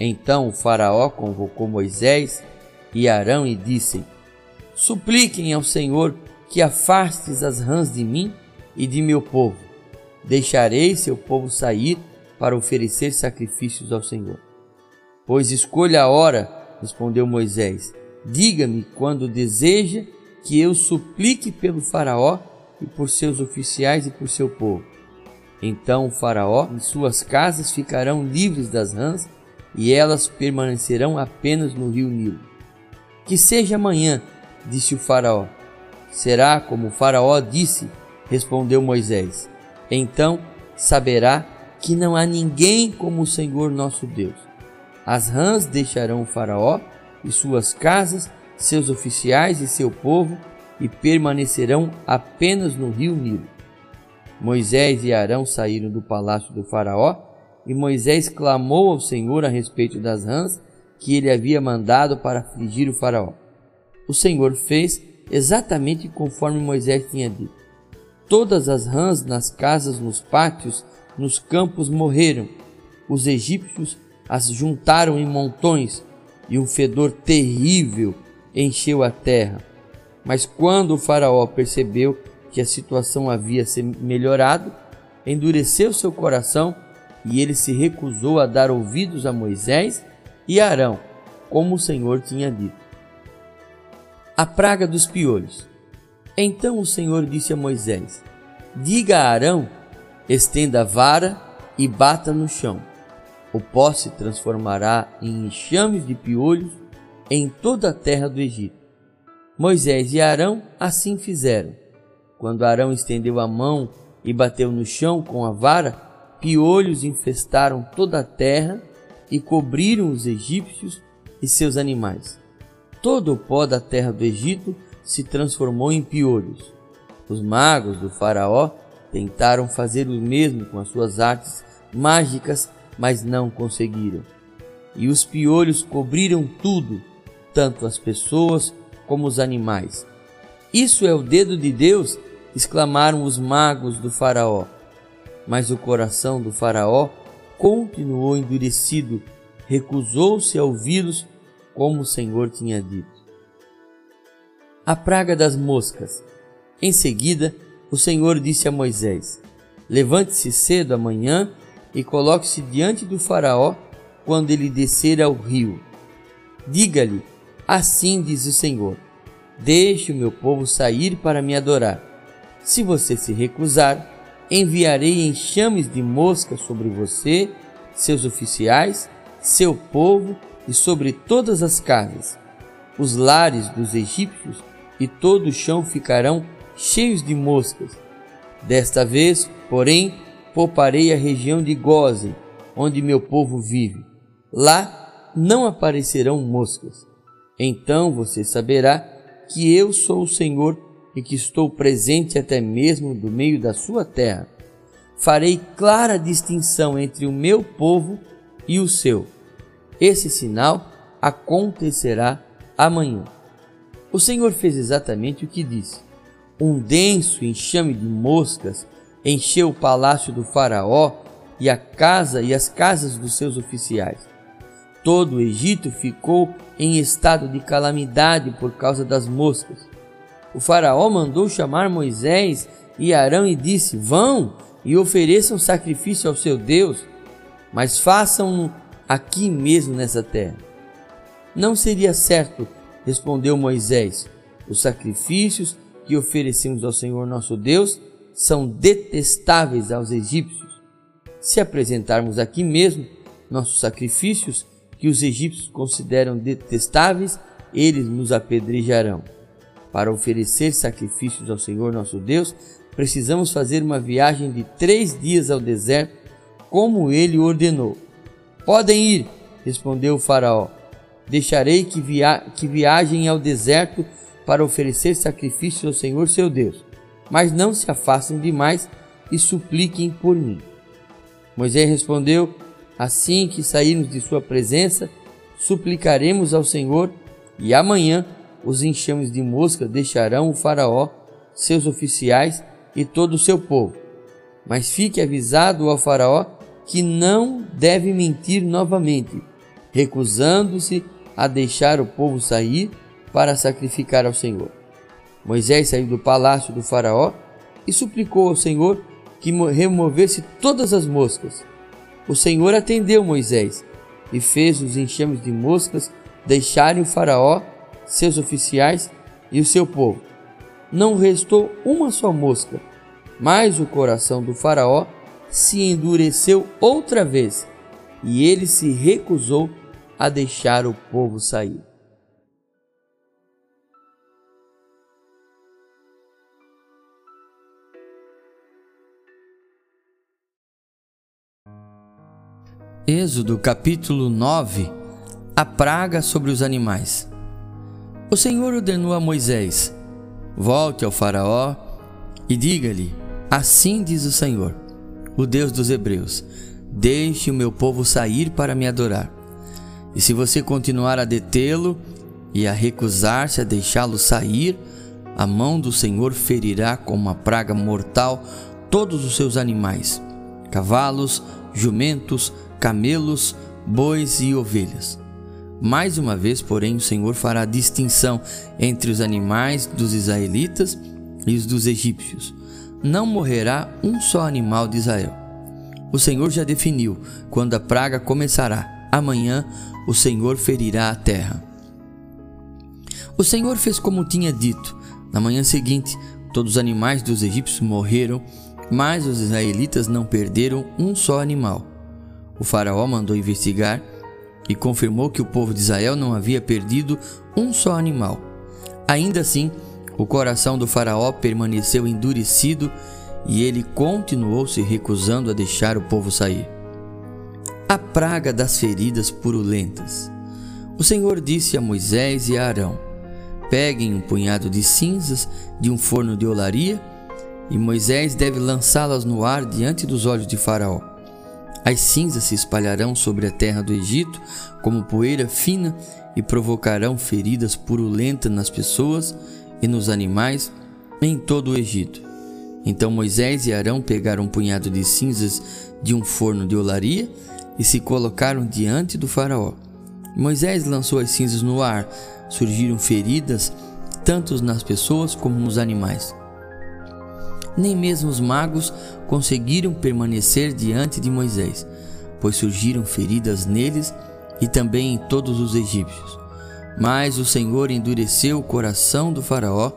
Então o Faraó convocou Moisés e Arão e disse: supliquem ao Senhor que afastes as rãs de mim e de meu povo. Deixarei seu povo sair para oferecer sacrifícios ao Senhor. Pois escolha a hora, respondeu Moisés. Diga-me quando deseja que eu suplique pelo Faraó e por seus oficiais e por seu povo. Então o Faraó e suas casas ficarão livres das rãs e elas permanecerão apenas no rio Nilo. Que seja amanhã, disse o Faraó. Será como o Faraó disse, respondeu Moisés. Então saberá que não há ninguém como o Senhor nosso Deus. As rãs deixarão o Faraó e suas casas, seus oficiais e seu povo, e permanecerão apenas no rio Nilo. Moisés e Arão saíram do palácio do Faraó, e Moisés clamou ao Senhor a respeito das rãs que ele havia mandado para afligir o Faraó. O Senhor fez exatamente conforme Moisés tinha dito. Todas as rãs nas casas, nos pátios, nos campos morreram. Os egípcios as juntaram em montões e um fedor terrível encheu a terra. Mas quando o Faraó percebeu que a situação havia se melhorado, endureceu seu coração e ele se recusou a dar ouvidos a Moisés e Arão, como o Senhor tinha dito. A praga dos piolhos. Então o Senhor disse a Moisés: diga a Arão, estenda a vara e bata no chão. O pó se transformará em enxames de piolhos em toda a terra do Egito. Moisés e Arão assim fizeram. Quando Arão estendeu a mão e bateu no chão com a vara, piolhos infestaram toda a terra e cobriram os egípcios e seus animais. Todo o pó da terra do Egito se transformou em piolhos. Os magos do Faraó tentaram fazer o mesmo com as suas artes mágicas, mas não conseguiram. E os piolhos cobriram tudo, tanto as pessoas como os animais. Isso é o dedo de Deus! Exclamaram os magos do Faraó. Mas o coração do Faraó continuou endurecido, recusou-se a ouvi-los, como o Senhor tinha dito. A praga das moscas. Em seguida, o Senhor disse a Moisés: levante-se cedo amanhã e coloque-se diante do Faraó quando ele descer ao rio. Diga-lhe: assim diz o Senhor: deixe o meu povo sair para me adorar. Se você se recusar, enviarei enxames de moscas sobre você, seus oficiais, seu povo e sobre todas as casas. Os lares dos egípcios e todo o chão ficarão cheios de moscas. Desta vez, porém, pouparei a região de Gósen, onde meu povo vive. Lá não aparecerão moscas. Então você saberá que eu sou o Senhor e que estou presente até mesmo do meio da sua terra. Farei clara distinção entre o meu povo e o seu. Esse sinal acontecerá amanhã. O Senhor fez exatamente o que disse. Um denso enxame de moscas encheu o palácio do Faraó e a casa e as casas dos seus oficiais. Todo o Egito ficou em estado de calamidade por causa das moscas. O Faraó mandou chamar Moisés e Arão e disse: vão e ofereçam sacrifício ao seu Deus, mas façam-no aqui mesmo nessa terra. Não seria certo, respondeu Moisés, os sacrifícios que oferecemos ao Senhor nosso Deus são detestáveis aos egípcios. Se apresentarmos aqui mesmo nossos sacrifícios que os egípcios consideram detestáveis, eles nos apedrejarão. Para oferecer sacrifícios ao Senhor nosso Deus, precisamos fazer uma viagem de 3 dias ao deserto, como ele ordenou. Podem ir, respondeu o Faraó. Deixarei que viajem ao deserto para oferecer sacrifícios ao Senhor seu Deus, mas não se afastem demais e supliquem por mim. Moisés respondeu: assim que sairmos de sua presença, suplicaremos ao Senhor, e amanhã os enxames de mosca deixarão o Faraó, seus oficiais e todo o seu povo. Mas fique avisado ao Faraó que não deve mentir novamente, recusando-se a deixar o povo sair para sacrificar ao Senhor. Moisés saiu do palácio do Faraó e suplicou ao Senhor que removesse todas as moscas. O Senhor atendeu Moisés e fez os enxames de moscas deixarem o Faraó, seus oficiais e o seu povo. Não restou uma só mosca, mas o coração do Faraó se endureceu outra vez, e ele se recusou a deixar o povo sair. Êxodo capítulo 9. A praga sobre os animais. O Senhor ordenou a Moisés: volte ao Faraó e diga-lhe: assim diz o Senhor, o Deus dos Hebreus, deixe o meu povo sair para me adorar. E se você continuar a detê-lo e a recusar-se a deixá-lo sair, a mão do Senhor ferirá com uma praga mortal todos os seus animais: cavalos, jumentos, camelos, bois e ovelhas. Mais uma vez, porém, o Senhor fará distinção entre os animais dos israelitas e os dos egípcios. Não morrerá um só animal de Israel. O Senhor já definiu quando a praga começará. Amanhã o Senhor ferirá a terra. O Senhor fez como tinha dito. Na manhã seguinte, todos os animais dos egípcios morreram, mas os israelitas não perderam um só animal. O Faraó mandou investigar e confirmou que o povo de Israel não havia perdido um só animal. Ainda assim, o coração do Faraó permaneceu endurecido e ele continuou se recusando a deixar o povo sair. A praga das feridas purulentas. O Senhor disse a Moisés e a Arão: peguem um punhado de cinzas de um forno de olaria, e Moisés deve lançá-las no ar diante dos olhos de Faraó. As cinzas se espalharão sobre a terra do Egito como poeira fina e provocarão feridas purulentas nas pessoas e nos animais em todo o Egito. Então Moisés e Arão pegaram um punhado de cinzas de um forno de olaria e se colocaram diante do Faraó. Moisés lançou as cinzas no ar, surgiram feridas tanto nas pessoas como nos animais. Nem mesmo os magos conseguiram permanecer diante de Moisés, pois surgiram feridas neles e também em todos os egípcios. Mas o Senhor endureceu o coração do Faraó,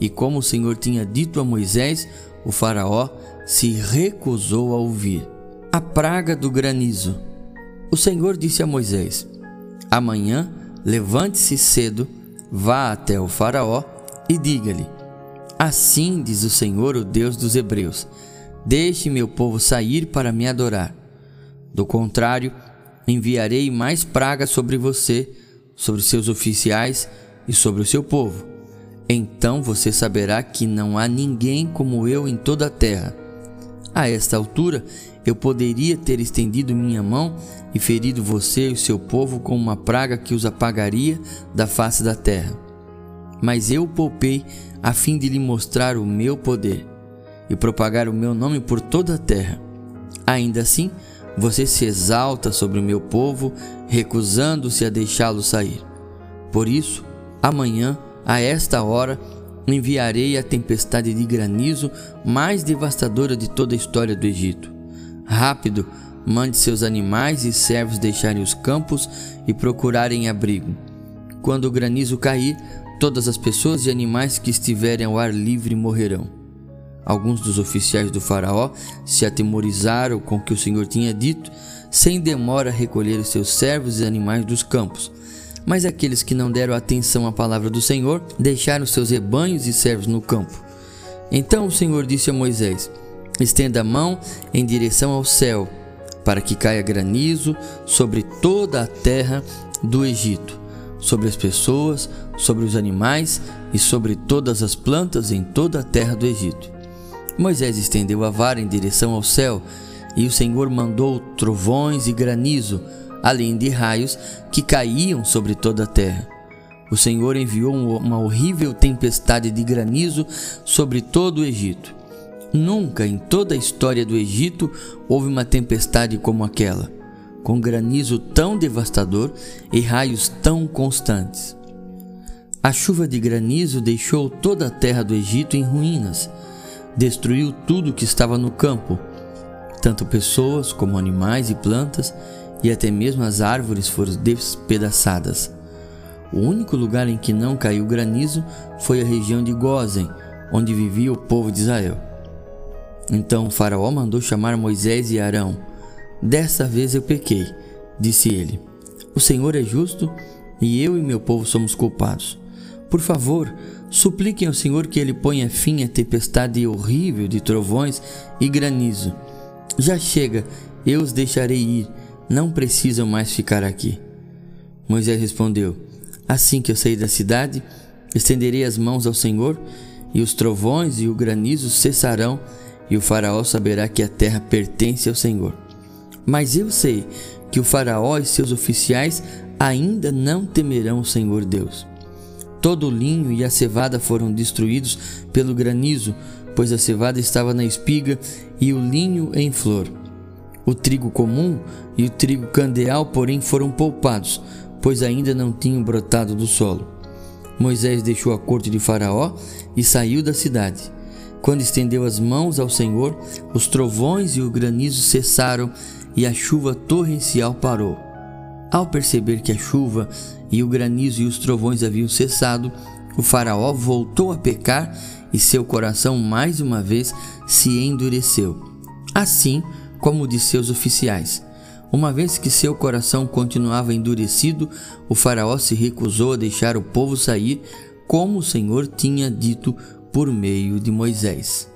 e como o Senhor tinha dito a Moisés, o Faraó se recusou a ouvir. A praga do granizo. O Senhor disse a Moisés: amanhã levante-se cedo, vá até o Faraó e diga-lhe: assim diz o Senhor, o Deus dos Hebreus: deixe meu povo sair para me adorar. Do contrário, enviarei mais pragas sobre você, sobre seus oficiais e sobre o seu povo. Então você saberá que não há ninguém como eu em toda a terra. A esta altura, eu poderia ter estendido minha mão e ferido você e o seu povo com uma praga que os apagaria da face da terra. Mas eu o poupei a fim de lhe mostrar o meu poder e propagar o meu nome por toda a terra. Ainda assim, você se exalta sobre o meu povo, recusando-se a deixá-lo sair. Por isso, amanhã, a esta hora, enviarei a tempestade de granizo mais devastadora de toda a história do Egito. Rápido, mande seus animais e servos deixarem os campos e procurarem abrigo. Quando o granizo cair, todas as pessoas e animais que estiverem ao ar livre morrerão. Alguns dos oficiais do Faraó se atemorizaram com o que o Senhor tinha dito, sem demora recolheram seus servos e animais dos campos. Mas aqueles que não deram atenção à palavra do Senhor deixaram seus rebanhos e servos no campo. Então o Senhor disse a Moisés: estenda a mão em direção ao céu, para que caia granizo sobre toda a terra do Egito, sobre as pessoas, sobre os animais e sobre todas as plantas em toda a terra do Egito. Moisés estendeu a vara em direção ao céu, e o Senhor mandou trovões e granizo, além de raios que caíam sobre toda a terra. O Senhor enviou uma horrível tempestade de granizo sobre todo o Egito. Nunca em toda a história do Egito houve uma tempestade como aquela, com granizo tão devastador e raios tão constantes. A chuva de granizo deixou toda a terra do Egito em ruínas, destruiu tudo que estava no campo, tanto pessoas como animais e plantas, e até mesmo as árvores foram despedaçadas. O único lugar em que não caiu granizo foi a região de Gósen, onde vivia o povo de Israel. Então o Faraó mandou chamar Moisés e Arão. Desta vez eu pequei, disse ele. O Senhor é justo e eu e meu povo somos culpados. Por favor, supliquem ao Senhor que ele ponha fim à tempestade horrível de trovões e granizo. Já chega, eu os deixarei ir. Não precisam mais ficar aqui. Moisés respondeu: assim que eu sair da cidade, estenderei as mãos ao Senhor, e os trovões e o granizo cessarão, e o Faraó saberá que a terra pertence ao Senhor. Mas eu sei que o Faraó e seus oficiais ainda não temerão o Senhor Deus. Todo o linho e a cevada foram destruídos pelo granizo, pois a cevada estava na espiga e o linho em flor. O trigo comum e o trigo candeal, porém, foram poupados, pois ainda não tinham brotado do solo. Moisés deixou a corte de Faraó e saiu da cidade. Quando estendeu as mãos ao Senhor, os trovões e o granizo cessaram e a chuva torrencial parou. Ao perceber que a chuva e o granizo e os trovões haviam cessado, o Faraó voltou a pecar e seu coração mais uma vez se endureceu, assim como de seus oficiais. Uma vez que seu coração continuava endurecido, o Faraó se recusou a deixar o povo sair, como o Senhor tinha dito por meio de Moisés.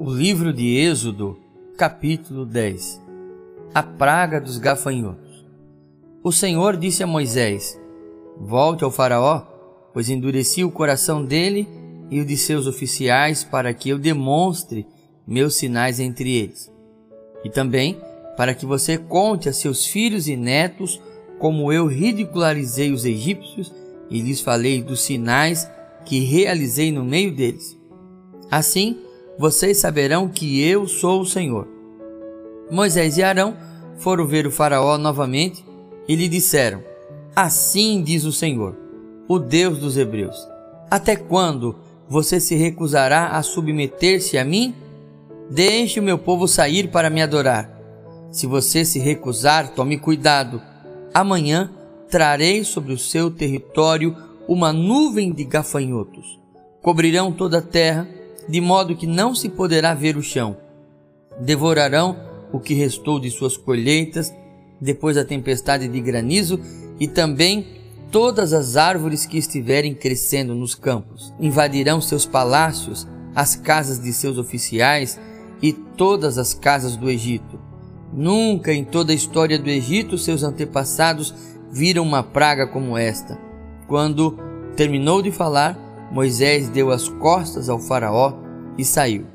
O livro de Êxodo, capítulo 10. A praga dos gafanhotos. O Senhor disse a Moisés: volte ao Faraó, pois endureci o coração dele e o de seus oficiais, para que eu demonstre meus sinais entre eles, e também para que você conte a seus filhos e netos como eu ridicularizei os egípcios e lhes falei dos sinais que realizei no meio deles. Assim, vocês saberão que eu sou o Senhor. Moisés e Arão foram ver o faraó novamente e lhe disseram: Assim diz o Senhor, o Deus dos Hebreus, até quando você se recusará a submeter-se a mim? Deixe o meu povo sair para me adorar. Se você se recusar, tome cuidado. Amanhã trarei sobre o seu território uma nuvem de gafanhotos. Cobrirão toda a terra, de modo que não se poderá ver o chão. Devorarão o que restou de suas colheitas, depois da tempestade de granizo, e também todas as árvores que estiverem crescendo nos campos. Invadirão seus palácios, as casas de seus oficiais e todas as casas do Egito. Nunca em toda a história do Egito seus antepassados viram uma praga como esta. Quando terminou de falar, Moisés deu as costas ao faraó e saiu.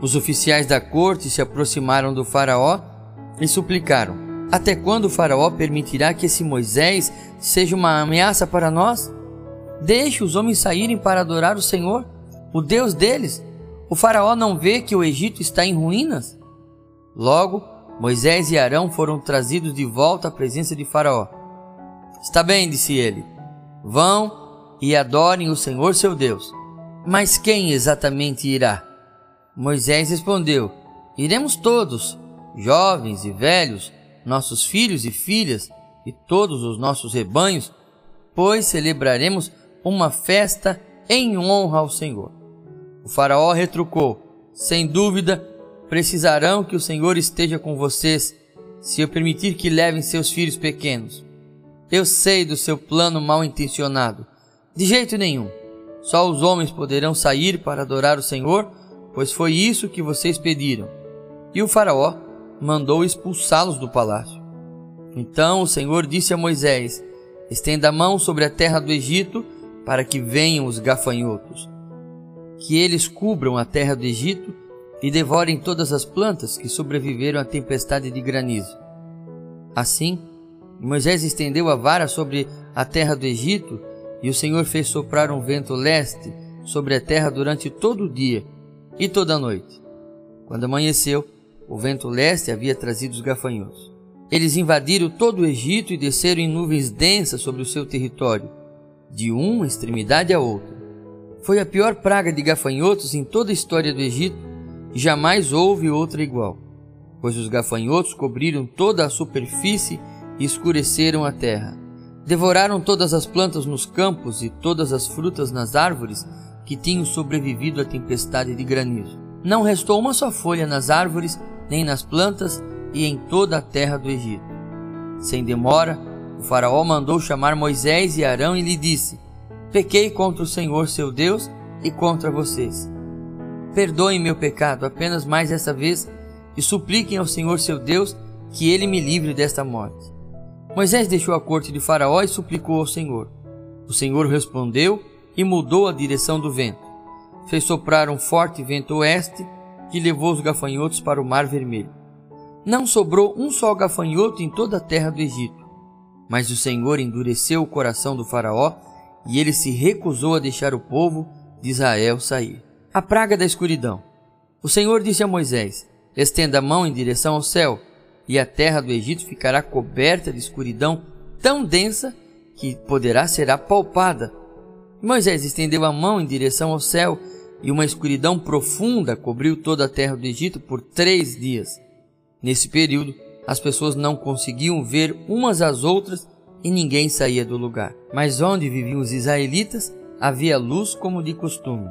Os oficiais da corte se aproximaram do faraó e suplicaram: Até quando o faraó permitirá que esse Moisés seja uma ameaça para nós? Deixe os homens saírem para adorar o Senhor, o Deus deles. O faraó não vê que o Egito está em ruínas? Logo, Moisés e Arão foram trazidos de volta à presença de Faraó. Está bem, disse ele. Vão e adorem o Senhor seu Deus. Mas quem exatamente irá? Moisés respondeu: Iremos todos, jovens e velhos, nossos filhos e filhas e todos os nossos rebanhos, pois celebraremos uma festa em honra ao Senhor. O faraó retrucou: Sem dúvida, precisarão que o Senhor esteja com vocês, se eu permitir que levem seus filhos pequenos. Eu sei do seu plano mal intencionado. De jeito nenhum. Só os homens poderão sair para adorar o Senhor, pois foi isso que vocês pediram. E o faraó mandou expulsá-los do palácio. Então o Senhor disse a Moisés: Estenda a mão sobre a terra do Egito, para que venham os gafanhotos, que eles cubram a terra do Egito e devorem todas as plantas que sobreviveram à tempestade de granizo. Assim, Moisés estendeu a vara sobre a terra do Egito, e o Senhor fez soprar um vento leste sobre a terra durante todo o dia e toda a noite. Quando amanheceu, o vento leste havia trazido os gafanhotos. Eles invadiram todo o Egito e desceram em nuvens densas sobre o seu território, de uma extremidade à outra. Foi a pior praga de gafanhotos em toda a história do Egito. Jamais houve outra igual, pois os gafanhotos cobriram toda a superfície e escureceram a terra. Devoraram todas as plantas nos campos e todas as frutas nas árvores que tinham sobrevivido à tempestade de granizo. Não restou uma só folha nas árvores, nem nas plantas e em toda a terra do Egito. Sem demora, o faraó mandou chamar Moisés e Arão e lhe disse: Pequei contra o Senhor seu Deus e contra vocês. Perdoem meu pecado apenas mais essa vez e supliquem ao Senhor seu Deus que ele me livre desta morte. Moisés deixou a corte de Faraó e suplicou ao Senhor. O Senhor respondeu e mudou a direção do vento. Fez soprar um forte vento oeste que levou os gafanhotos para o Mar Vermelho. Não sobrou um só gafanhoto em toda a terra do Egito. Mas o Senhor endureceu o coração do Faraó e ele se recusou a deixar o povo de Israel sair. A praga da escuridão. O Senhor disse a Moisés: Estenda a mão em direção ao céu, e a terra do Egito ficará coberta de escuridão tão densa que poderá ser apalpada. Moisés estendeu a mão em direção ao céu, e uma escuridão profunda cobriu toda a terra do Egito por 3 dias. Nesse período, as pessoas não conseguiam ver umas às outras e ninguém saía do lugar. Mas onde viviam os israelitas, havia luz como de costume.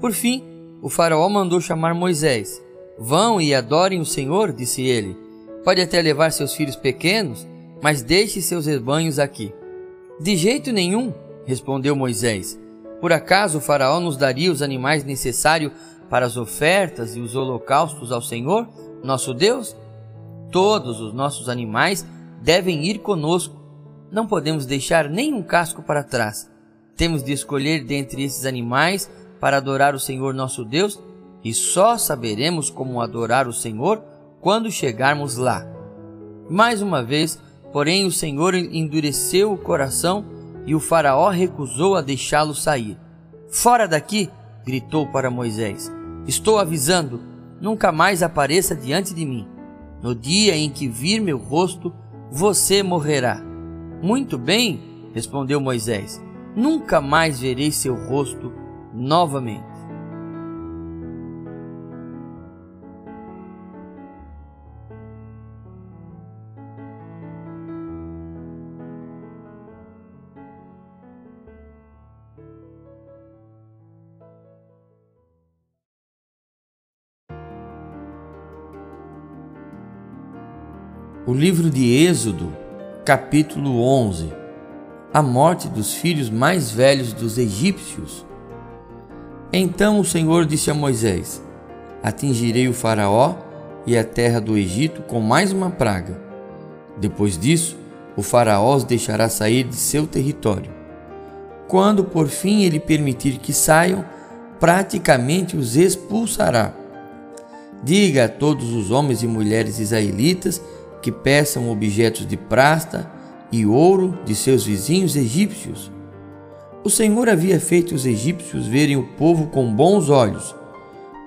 Por fim, o faraó mandou chamar Moisés. Vão e adorem o Senhor, disse ele. Pode até levar seus filhos pequenos, mas deixe seus rebanhos aqui. De jeito nenhum, respondeu Moisés. Por acaso o faraó nos daria os animais necessários para as ofertas e os holocaustos ao Senhor, nosso Deus? Todos os nossos animais devem ir conosco. Não podemos deixar nenhum casco para trás. Temos de escolher dentre esses animais para adorar o Senhor nosso Deus, e só saberemos como adorar o Senhor quando chegarmos lá. Mais uma vez, porém, o Senhor endureceu o coração e o faraó recusou a deixá-lo sair. Fora daqui, gritou para Moisés, estou avisando, nunca mais apareça diante de mim. No dia em que vir meu rosto, você morrerá. Muito bem, respondeu Moisés, nunca mais verei seu rosto novamente. O livro de Êxodo, capítulo 11. A morte dos filhos mais velhos dos egípcios. Então o Senhor disse a Moisés, atingirei o faraó e a terra do Egito com mais uma praga. Depois disso, o faraó os deixará sair de seu território. Quando por fim ele permitir que saiam, praticamente os expulsará. Diga a todos os homens e mulheres israelitas que peçam objetos de prata e ouro de seus vizinhos egípcios. O Senhor havia feito os egípcios verem o povo com bons olhos.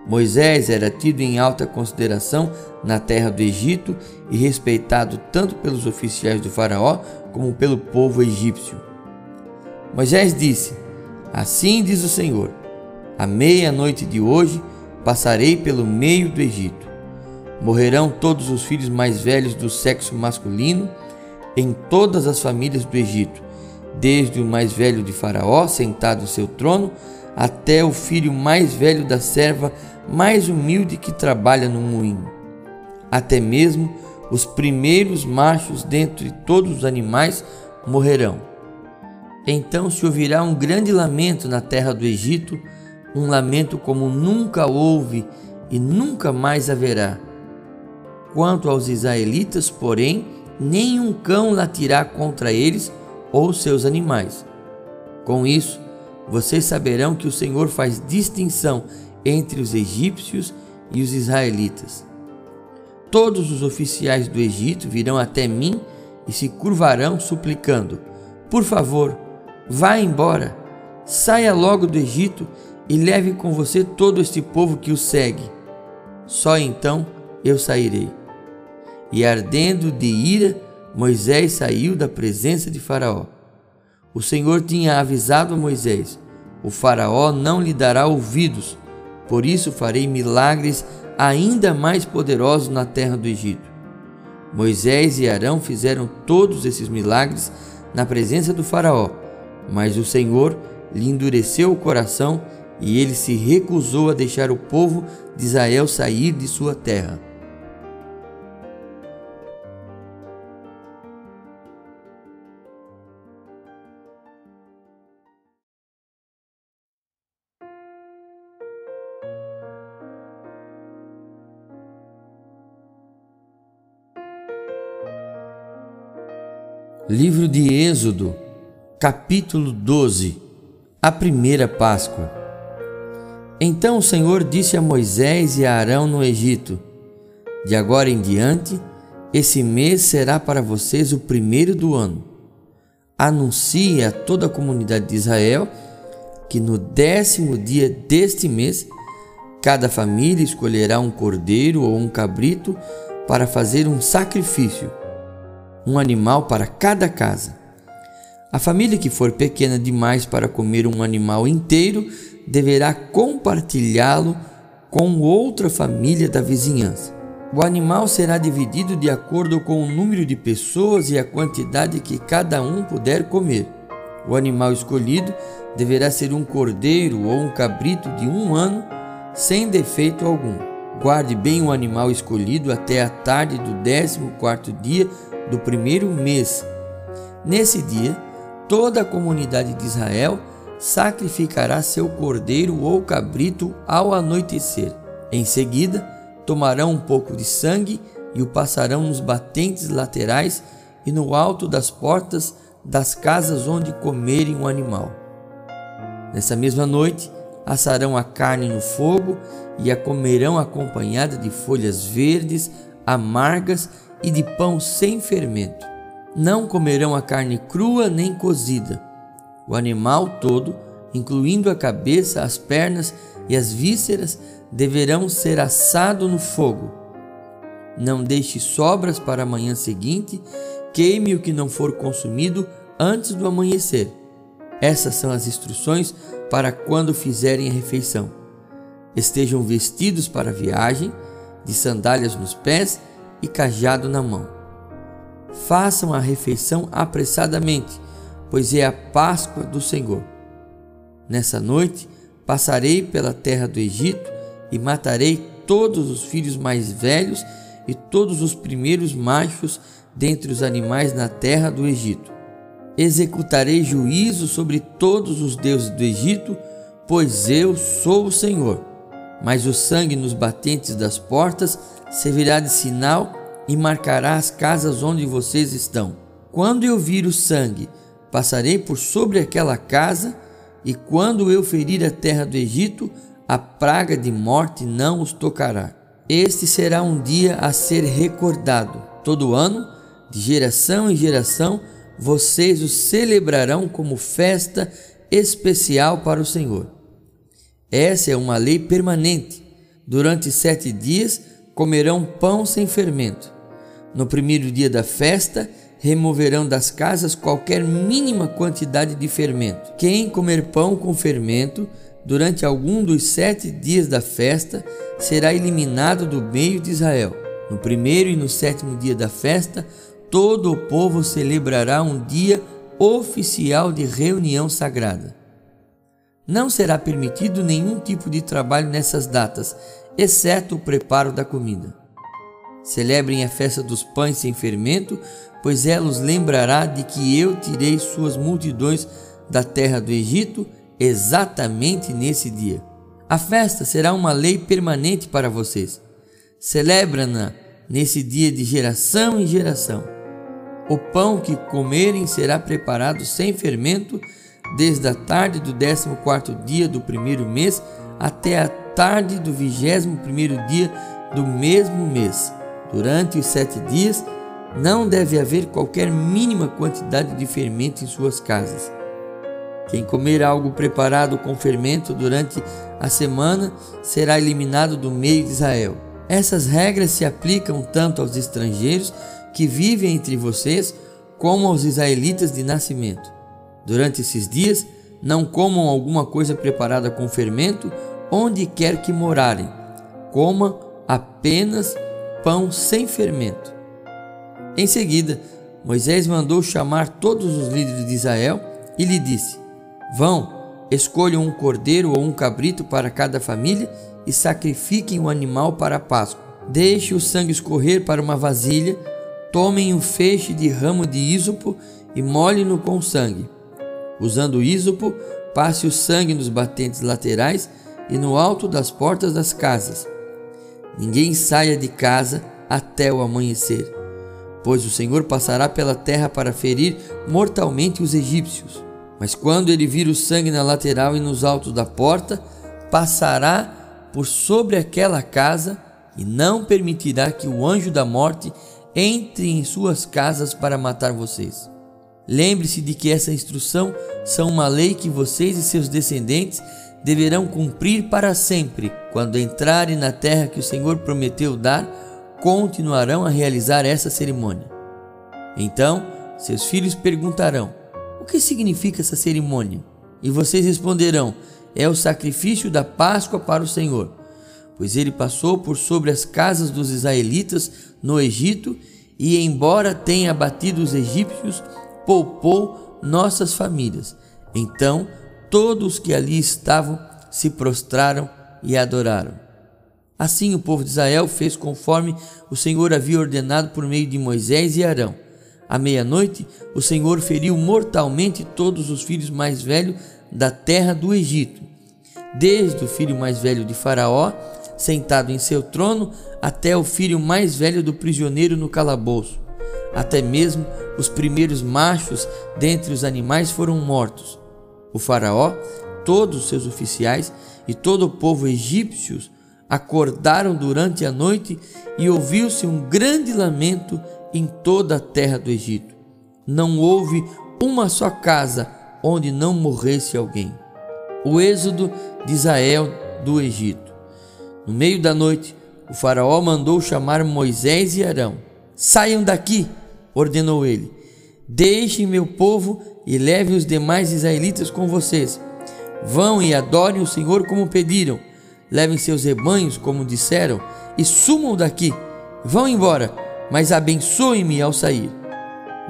Moisés era tido em alta consideração na terra do Egito e respeitado tanto pelos oficiais do faraó como pelo povo egípcio. Moisés disse, assim diz o Senhor, à meia-noite de hoje passarei pelo meio do Egito. Morrerão todos os filhos mais velhos do sexo masculino em todas as famílias do Egito, desde o mais velho de Faraó, sentado em seu trono, até o filho mais velho da serva mais humilde que trabalha no moinho. Até mesmo os primeiros machos dentre todos os animais morrerão. Então se ouvirá um grande lamento na terra do Egito, um lamento como nunca houve e nunca mais haverá. Quanto aos israelitas, porém, nenhum cão latirá contra eles ou seus animais. Com isso, vocês saberão que o Senhor faz distinção entre os egípcios e os israelitas. Todos os oficiais do Egito virão até mim e se curvarão suplicando, por favor, vá embora, saia logo do Egito e leve com você todo este povo que o segue. Só então eu sairei. E ardendo de ira, Moisés saiu da presença de Faraó. O Senhor tinha avisado a Moisés, o Faraó não lhe dará ouvidos, por isso farei milagres ainda mais poderosos na terra do Egito. Moisés e Arão fizeram todos esses milagres na presença do Faraó, mas o Senhor lhe endureceu o coração e ele se recusou a deixar o povo de Israel sair de sua terra. Livro de Êxodo, capítulo 12. A primeira Páscoa. Então o Senhor disse a Moisés e a Arão no Egito, de agora em diante, esse mês será para vocês o primeiro do ano. Anuncie a toda a comunidade de Israel que no 10º dia deste mês, cada família escolherá um cordeiro ou um cabrito para fazer um sacrifício. Um animal para cada casa. A família que for pequena demais para comer um animal inteiro deverá compartilhá-lo com outra família da vizinhança. O animal será dividido de acordo com o número de pessoas e a quantidade que cada um puder comer. O animal escolhido deverá ser um cordeiro ou um cabrito de 1 ano, sem defeito algum. Guarde bem o animal escolhido até a tarde do 14º dia do primeiro mês. Nesse dia, toda a comunidade de Israel sacrificará seu cordeiro ou cabrito ao anoitecer. Em seguida, tomarão um pouco de sangue e o passarão nos batentes laterais e no alto das portas das casas onde comerem o animal. Nessa mesma noite, assarão a carne no fogo e a comerão acompanhada de folhas verdes, amargas e de pão sem fermento. Não comerão a carne crua nem cozida. O animal todo, incluindo a cabeça, as pernas e as vísceras, deverão ser assado no fogo. Não deixe sobras para a manhã seguinte, queime o que não for consumido antes do amanhecer. Essas são as instruções para quando fizerem a refeição. Estejam vestidos para a viagem, de sandálias nos pés e cajado na mão. Façam a refeição apressadamente, pois é a Páscoa do Senhor. Nessa noite passarei pela terra do Egito e matarei todos os filhos mais velhos e todos os primeiros machos dentre os animais na terra do Egito. Executarei juízo sobre todos os deuses do Egito, pois eu sou o Senhor. Mas o sangue nos batentes das portas servirá de sinal e marcará as casas onde vocês estão. Quando eu vir o sangue, passarei por sobre aquela casa, e quando eu ferir a terra do Egito, a praga de morte não os tocará. Este será um dia a ser recordado. Todo ano, de geração em geração, vocês o celebrarão como festa especial para o Senhor. Essa é uma lei permanente. Durante 7 dias comerão pão sem fermento. No primeiro dia da festa, removerão das casas qualquer mínima quantidade de fermento. Quem comer pão com fermento durante algum dos 7 dias da festa será eliminado do meio de Israel. No primeiro e no 7º dia da festa, todo o povo celebrará um dia oficial de reunião sagrada. Não será permitido nenhum tipo de trabalho nessas datas, exceto o preparo da comida. Celebrem a festa dos pães sem fermento, pois ela os lembrará de que eu tirei suas multidões da terra do Egito exatamente nesse dia. A festa será uma lei permanente para vocês. Celebra-na nesse dia de geração em geração. O pão que comerem será preparado sem fermento, desde a tarde do 14º dia do primeiro mês até a tarde do 21º dia do mesmo mês. Durante os 7 dias, não deve haver qualquer mínima quantidade de fermento em suas casas. Quem comer algo preparado com fermento durante a semana será eliminado do meio de Israel. Essas regras se aplicam tanto aos estrangeiros que vivem entre vocês, como aos israelitas de nascimento. Durante esses dias, não comam alguma coisa preparada com fermento onde quer que morarem. Coma apenas pão sem fermento. Em seguida, Moisés mandou chamar todos os líderes de Israel e lhe disse: vão, escolham um cordeiro ou um cabrito para cada família e sacrifiquem o animal para a Páscoa. Deixe o sangue escorrer para uma vasilha, tomem um feixe de ramo de ísopo e molhem-no com sangue. Usando o ísopo, passe o sangue nos batentes laterais e no alto das portas das casas. Ninguém saia de casa até o amanhecer, pois o Senhor passará pela terra para ferir mortalmente os egípcios. Mas quando ele vir o sangue na lateral e nos altos da porta, passará por sobre aquela casa e não permitirá que o anjo da morte entre em suas casas para matar vocês. Lembre-se de que essa instrução são uma lei que vocês e seus descendentes deverão cumprir para sempre. Quando entrarem na terra que o Senhor prometeu dar, continuarão a realizar essa cerimônia. Então, seus filhos perguntarão: o que significa essa cerimônia? E vocês responderão: é o sacrifício da Páscoa para o Senhor, pois ele passou por sobre as casas dos israelitas no Egito e, embora tenha abatido os egípcios, poupou nossas famílias. Então todos que ali estavam se prostraram e adoraram. Assim o povo de Israel fez conforme o Senhor havia ordenado por meio de Moisés e Arão. À meia-noite, o Senhor feriu mortalmente todos os filhos mais velhos da terra do Egito, desde o filho mais velho de Faraó, sentado em seu trono, até o filho mais velho do prisioneiro no calabouço. Até mesmo os primeiros machos dentre os animais foram mortos. O faraó, todos os seus oficiais e todo o povo egípcios acordaram durante a noite e ouviu-se um grande lamento em toda a terra do Egito. Não houve uma só casa onde não morresse alguém. O êxodo de Israel do Egito. No meio da noite, o faraó mandou chamar Moisés e Arão. Saiam daqui, ordenou ele. Deixem meu povo e levem os demais israelitas com vocês. Vão e adorem o Senhor como pediram. Levem seus rebanhos como disseram e sumam daqui. Vão embora, mas abençoem-me ao sair.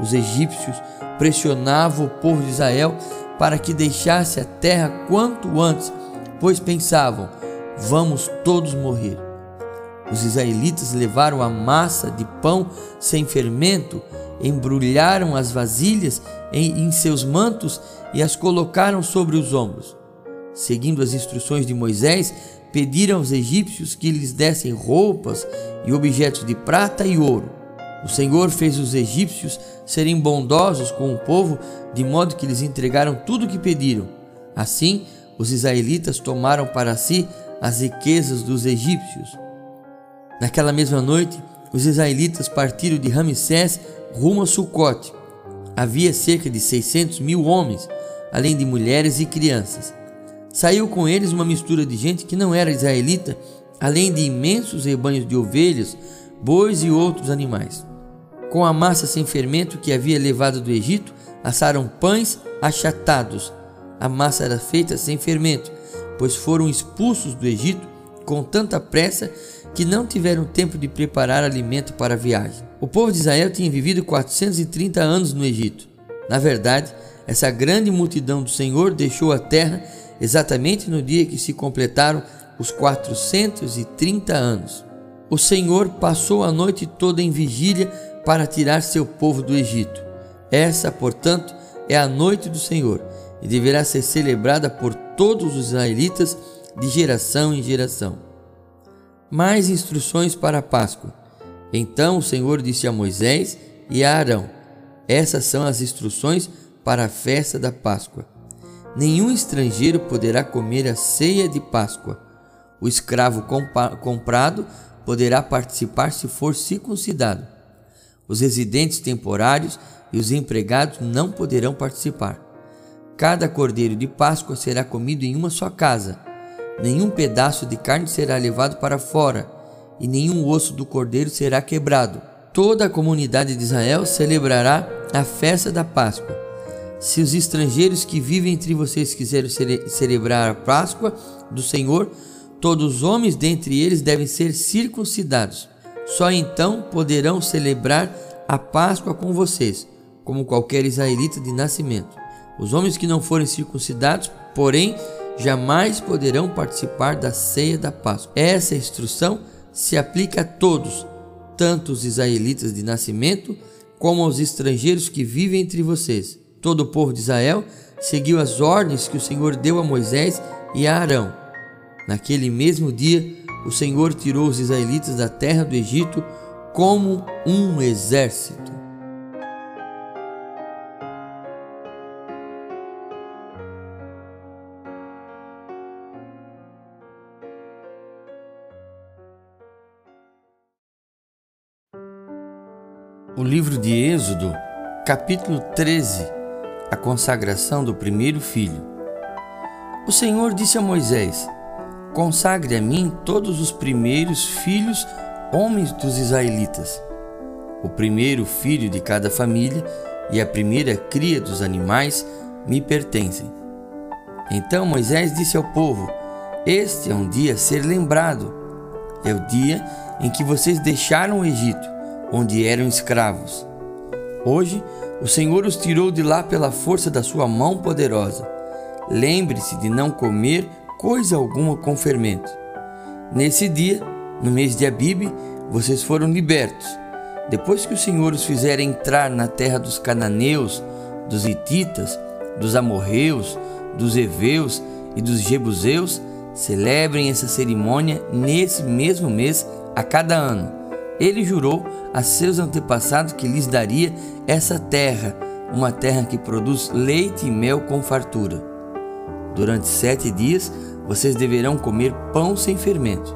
Os egípcios pressionavam o povo de Israel para que deixasse a terra quanto antes, pois pensavam, vamos todos morrer. Os israelitas levaram a massa de pão sem fermento, embrulharam as vasilhas em seus mantos e as colocaram sobre os ombros. Seguindo as instruções de Moisés, pediram aos egípcios que lhes dessem roupas e objetos de prata e ouro. O Senhor fez os egípcios serem bondosos com o povo, de modo que lhes entregaram tudo o que pediram. Assim, os israelitas tomaram para si as riquezas dos egípcios. Naquela mesma noite, os israelitas partiram de Ramsés rumo a Sucote. Havia cerca de 600.000 homens, além de mulheres e crianças. Saiu com eles uma mistura de gente que não era israelita, além de imensos rebanhos de ovelhas, bois e outros animais. Com a massa sem fermento que havia levado do Egito, assaram pães achatados. A massa era feita sem fermento, pois foram expulsos do Egito com tanta pressa que não tiveram tempo de preparar alimento para a viagem. O povo de Israel tinha vivido 430 anos no Egito. Na verdade, essa grande multidão do Senhor deixou a terra exatamente no dia que se completaram os 430 anos. O Senhor passou a noite toda em vigília para tirar seu povo do Egito. Essa, portanto, é a noite do Senhor e deverá ser celebrada por todos os israelitas de geração em geração. Mais instruções para a Páscoa. Então o Senhor disse a Moisés e a Arão: essas são as instruções para a festa da Páscoa. Nenhum estrangeiro poderá comer a ceia de Páscoa. O escravo comprado poderá participar se for circuncidado. Os residentes temporários e os empregados não poderão participar. Cada cordeiro de Páscoa será comido em uma só casa. Nenhum pedaço de carne será levado para fora, e nenhum osso do cordeiro será quebrado. Toda a comunidade de Israel celebrará a festa da Páscoa. Se os estrangeiros que vivem entre vocês quiserem celebrar a Páscoa do Senhor, todos os homens dentre eles devem ser circuncidados. Só então poderão celebrar a Páscoa com vocês, como qualquer israelita de nascimento. Os homens que não forem circuncidados, porém, jamais poderão participar da ceia da Páscoa. Essa instrução se aplica a todos, tanto os israelitas de nascimento como aos estrangeiros que vivem entre vocês. Todo o povo de Israel seguiu as ordens que o Senhor deu a Moisés e a Arão. Naquele mesmo dia, o Senhor tirou os israelitas da terra do Egito como um exército. O livro de Êxodo, capítulo 13, a consagração do primeiro filho. O Senhor disse a Moisés: consagre a mim todos os primeiros filhos homens dos israelitas, o primeiro filho de cada família e a primeira cria dos animais me pertencem. Então Moisés disse ao povo: este é um dia a ser lembrado, é o dia em que vocês deixaram o Egito, onde eram escravos. Hoje o Senhor os tirou de lá pela força da sua mão poderosa. Lembre-se de não comer coisa alguma com fermento. Nesse dia, no mês de Abibe, vocês foram libertos. Depois que o Senhor os fizer entrar na terra dos cananeus, dos hititas, dos amorreus, dos heveus e dos jebuseus, celebrem essa cerimônia nesse mesmo mês a cada ano. Ele jurou a seus antepassados que lhes daria essa terra, uma terra que produz leite e mel com fartura. Durante 7 dias, vocês deverão comer pão sem fermento.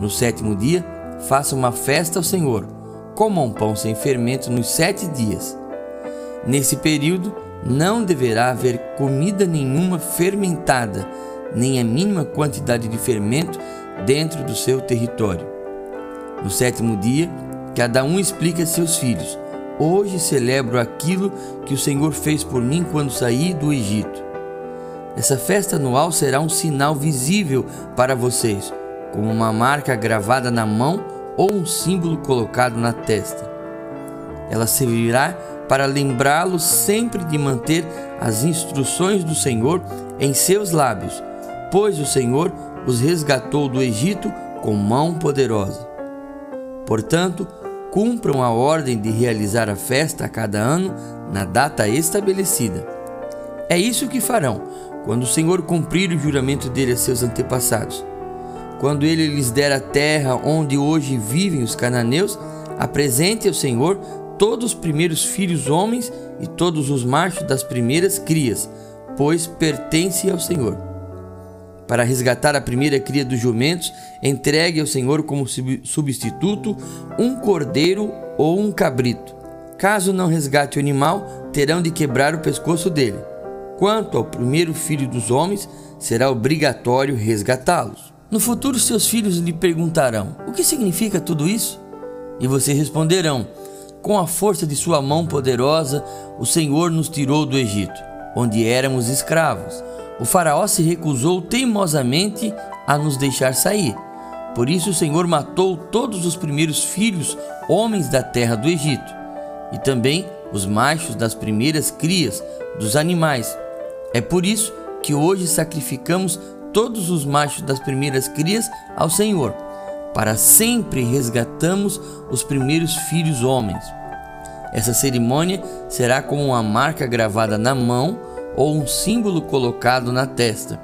No sétimo dia, façam uma festa ao Senhor. Comam pão sem fermento nos 7 dias. Nesse período, não deverá haver comida nenhuma fermentada, nem a mínima quantidade de fermento dentro do seu território. No sétimo dia, cada um explica a seus filhos: hoje celebro aquilo que o Senhor fez por mim quando saí do Egito. Essa festa anual será um sinal visível para vocês, como uma marca gravada na mão ou um símbolo colocado na testa. Ela servirá para lembrá-los sempre de manter as instruções do Senhor em seus lábios, pois o Senhor os resgatou do Egito com mão poderosa. Portanto, cumpram a ordem de realizar a festa a cada ano na data estabelecida. É isso que farão quando o Senhor cumprir o juramento dele a seus antepassados. Quando ele lhes der a terra onde hoje vivem os cananeus, apresente ao Senhor todos os primeiros filhos homens e todos os machos das primeiras crias, pois pertence ao Senhor. Para resgatar a primeira cria dos jumentos, entregue ao Senhor como substituto um cordeiro ou um cabrito. Caso não resgate o animal, terão de quebrar o pescoço dele. Quanto ao primeiro filho dos homens, será obrigatório resgatá-los. No futuro, seus filhos lhe perguntarão: o que significa tudo isso? E vocês responderão: com a força de sua mão poderosa, o Senhor nos tirou do Egito, onde éramos escravos. O faraó se recusou teimosamente a nos deixar sair. Por isso o Senhor matou todos os primeiros filhos homens da terra do Egito, e também os machos das primeiras crias dos animais. É por isso que hoje sacrificamos todos os machos das primeiras crias ao Senhor. Para sempre resgatamos os primeiros filhos homens. Essa cerimônia será como uma marca gravada na mão ou um símbolo colocado na testa.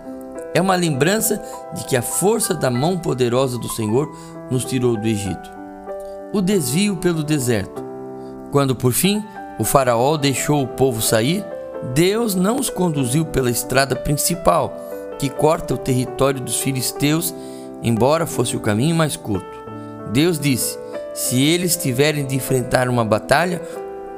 É uma lembrança de que a força da mão poderosa do Senhor nos tirou do Egito. O desvio pelo deserto. Quando por fim o faraó deixou o povo sair, Deus não os conduziu pela estrada principal, que corta o território dos filisteus, embora fosse o caminho mais curto. Deus disse: se eles tiverem de enfrentar uma batalha,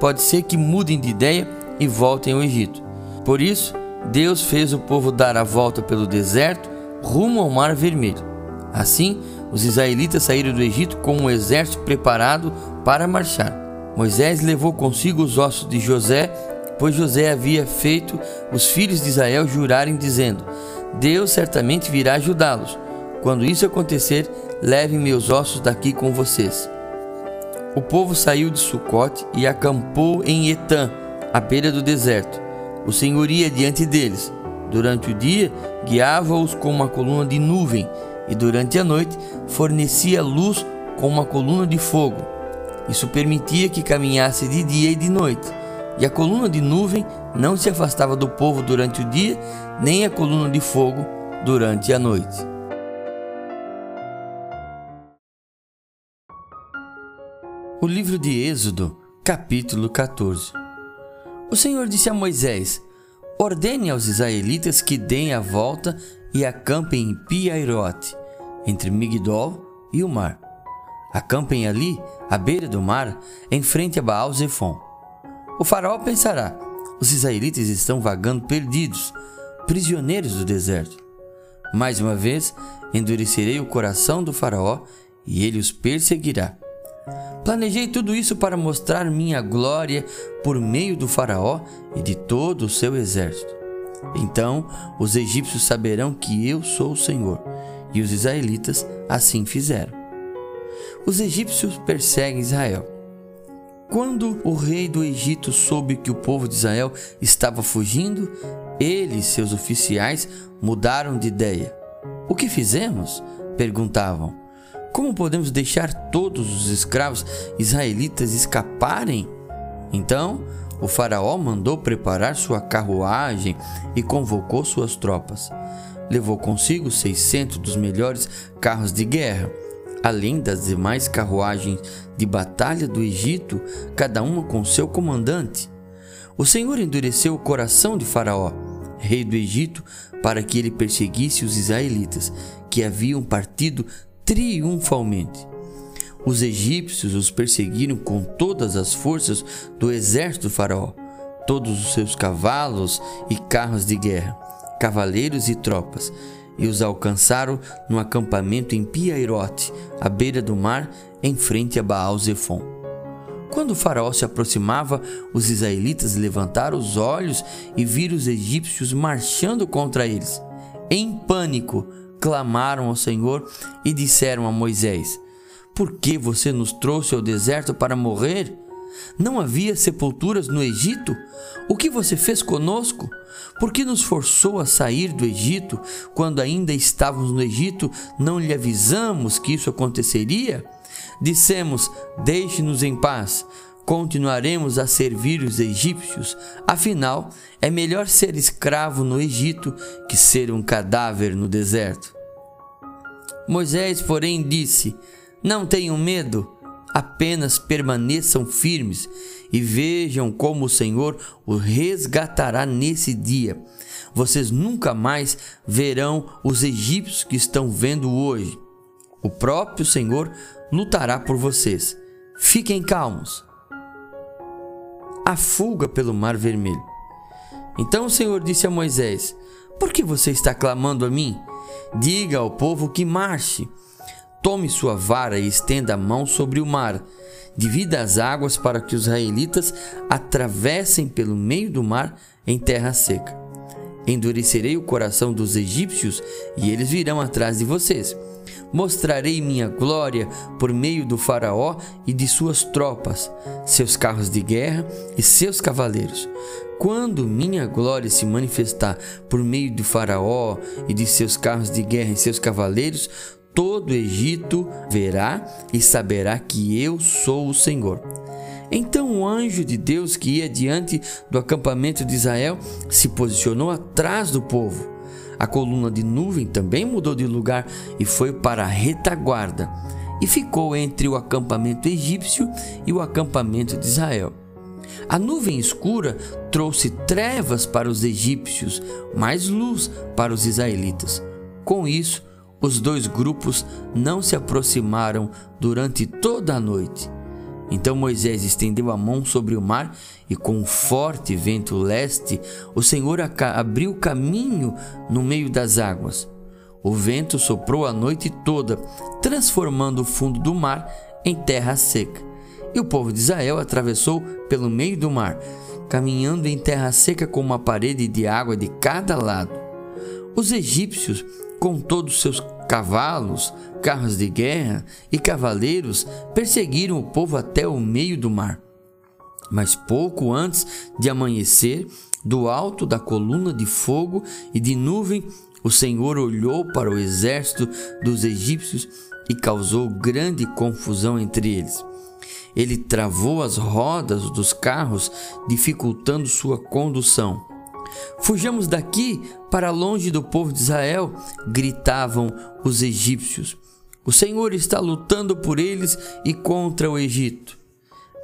pode ser que mudem de ideia e voltem ao Egito. Por isso, Deus fez o povo dar a volta pelo deserto, rumo ao Mar Vermelho. Assim, os israelitas saíram do Egito com um exército preparado para marchar. Moisés levou consigo os ossos de José, pois José havia feito os filhos de Israel jurarem, dizendo: Deus certamente virá ajudá-los. Quando isso acontecer, levem meus ossos daqui com vocês. O povo saiu de Sucote e acampou em Etã, à beira do deserto. O Senhor ia diante deles. Durante o dia, guiava-os com uma coluna de nuvem, e durante a noite, fornecia luz com uma coluna de fogo. Isso permitia que caminhasse de dia e de noite. E a coluna de nuvem não se afastava do povo durante o dia, nem a coluna de fogo durante a noite. O livro de Êxodo, capítulo 14. O Senhor disse a Moisés: ordene aos israelitas que deem a volta e acampem em Pi-Hairote, entre Migdol e o mar. Acampem ali, à beira do mar, em frente a Baal-Zefon. O faraó pensará: os israelitas estão vagando perdidos, prisioneiros do deserto. Mais uma vez, endurecerei o coração do faraó e ele os perseguirá. Planejei tudo isso para mostrar minha glória por meio do faraó e de todo o seu exército. Então os egípcios saberão que eu sou o Senhor, e os israelitas assim fizeram. Os egípcios perseguem Israel. Quando o rei do Egito soube que o povo de Israel estava fugindo, ele e seus oficiais mudaram de ideia. O que fizemos? Perguntavam. Como podemos deixar todos os escravos israelitas escaparem? Então o faraó mandou preparar sua carruagem e convocou suas tropas. Levou consigo 600 dos melhores carros de guerra, além das demais carruagens de batalha do Egito, cada uma com seu comandante. O Senhor endureceu o coração de Faraó, rei do Egito, para que ele perseguisse os israelitas, que haviam partido triunfalmente. Os egípcios os perseguiram com todas as forças do exército de Faraó, todos os seus cavalos e carros de guerra, cavaleiros e tropas, e os alcançaram no acampamento em Pi-Hairote, à beira do mar, em frente a Baal-Zefon. Quando o Faraó se aproximava, os israelitas levantaram os olhos e viram os egípcios marchando contra eles. Em pânico, clamaram ao Senhor e disseram a Moisés: Por que você nos trouxe ao deserto para morrer? Não havia sepulturas no Egito? O que você fez conosco? Por que nos forçou a sair do Egito? Quando ainda estávamos no Egito, não lhe avisamos que isso aconteceria? Dissemos: Deixe-nos em paz. Continuaremos a servir os egípcios. Afinal, é melhor ser escravo no Egito que ser um cadáver no deserto. Moisés, porém, disse: Não tenham medo, apenas permaneçam firmes e vejam como o Senhor o resgatará nesse dia. Vocês nunca mais verão os egípcios que estão vendo hoje. O próprio Senhor lutará por vocês. Fiquem calmos. A fuga pelo Mar Vermelho. Então o Senhor disse a Moisés: Por que você está clamando a mim? Diga ao povo que marche. Tome sua vara e estenda a mão sobre o mar. Divida as águas para que os israelitas atravessem pelo meio do mar em terra seca. Endurecerei o coração dos egípcios e eles virão atrás de vocês. Mostrarei minha glória por meio do Faraó e de suas tropas, seus carros de guerra e seus cavaleiros. Quando minha glória se manifestar por meio do Faraó e de seus carros de guerra e seus cavaleiros, todo o Egito verá e saberá que eu sou o Senhor. Então o anjo de Deus que ia diante do acampamento de Israel se posicionou atrás do povo. A coluna de nuvem também mudou de lugar e foi para a retaguarda, e ficou entre o acampamento egípcio e o acampamento de Israel. A nuvem escura trouxe trevas para os egípcios, mas luz para os israelitas. Com isso, os dois grupos não se aproximaram durante toda a noite. Então Moisés estendeu a mão sobre o mar e com um forte vento leste, o Senhor abriu caminho no meio das águas. O vento soprou a noite toda, transformando o fundo do mar em terra seca. E o povo de Israel atravessou pelo meio do mar, caminhando em terra seca com uma parede de água de cada lado. Os egípcios, com todos seus cavalos, carros de guerra e cavaleiros, perseguiram o povo até o meio do mar. Mas pouco antes de amanhecer, do alto da coluna de fogo e de nuvem, o Senhor olhou para o exército dos egípcios e causou grande confusão entre eles. Ele travou as rodas dos carros, dificultando sua condução. Fujamos daqui para longe do povo de Israel, gritavam os egípcios. O Senhor está lutando por eles e contra o Egito.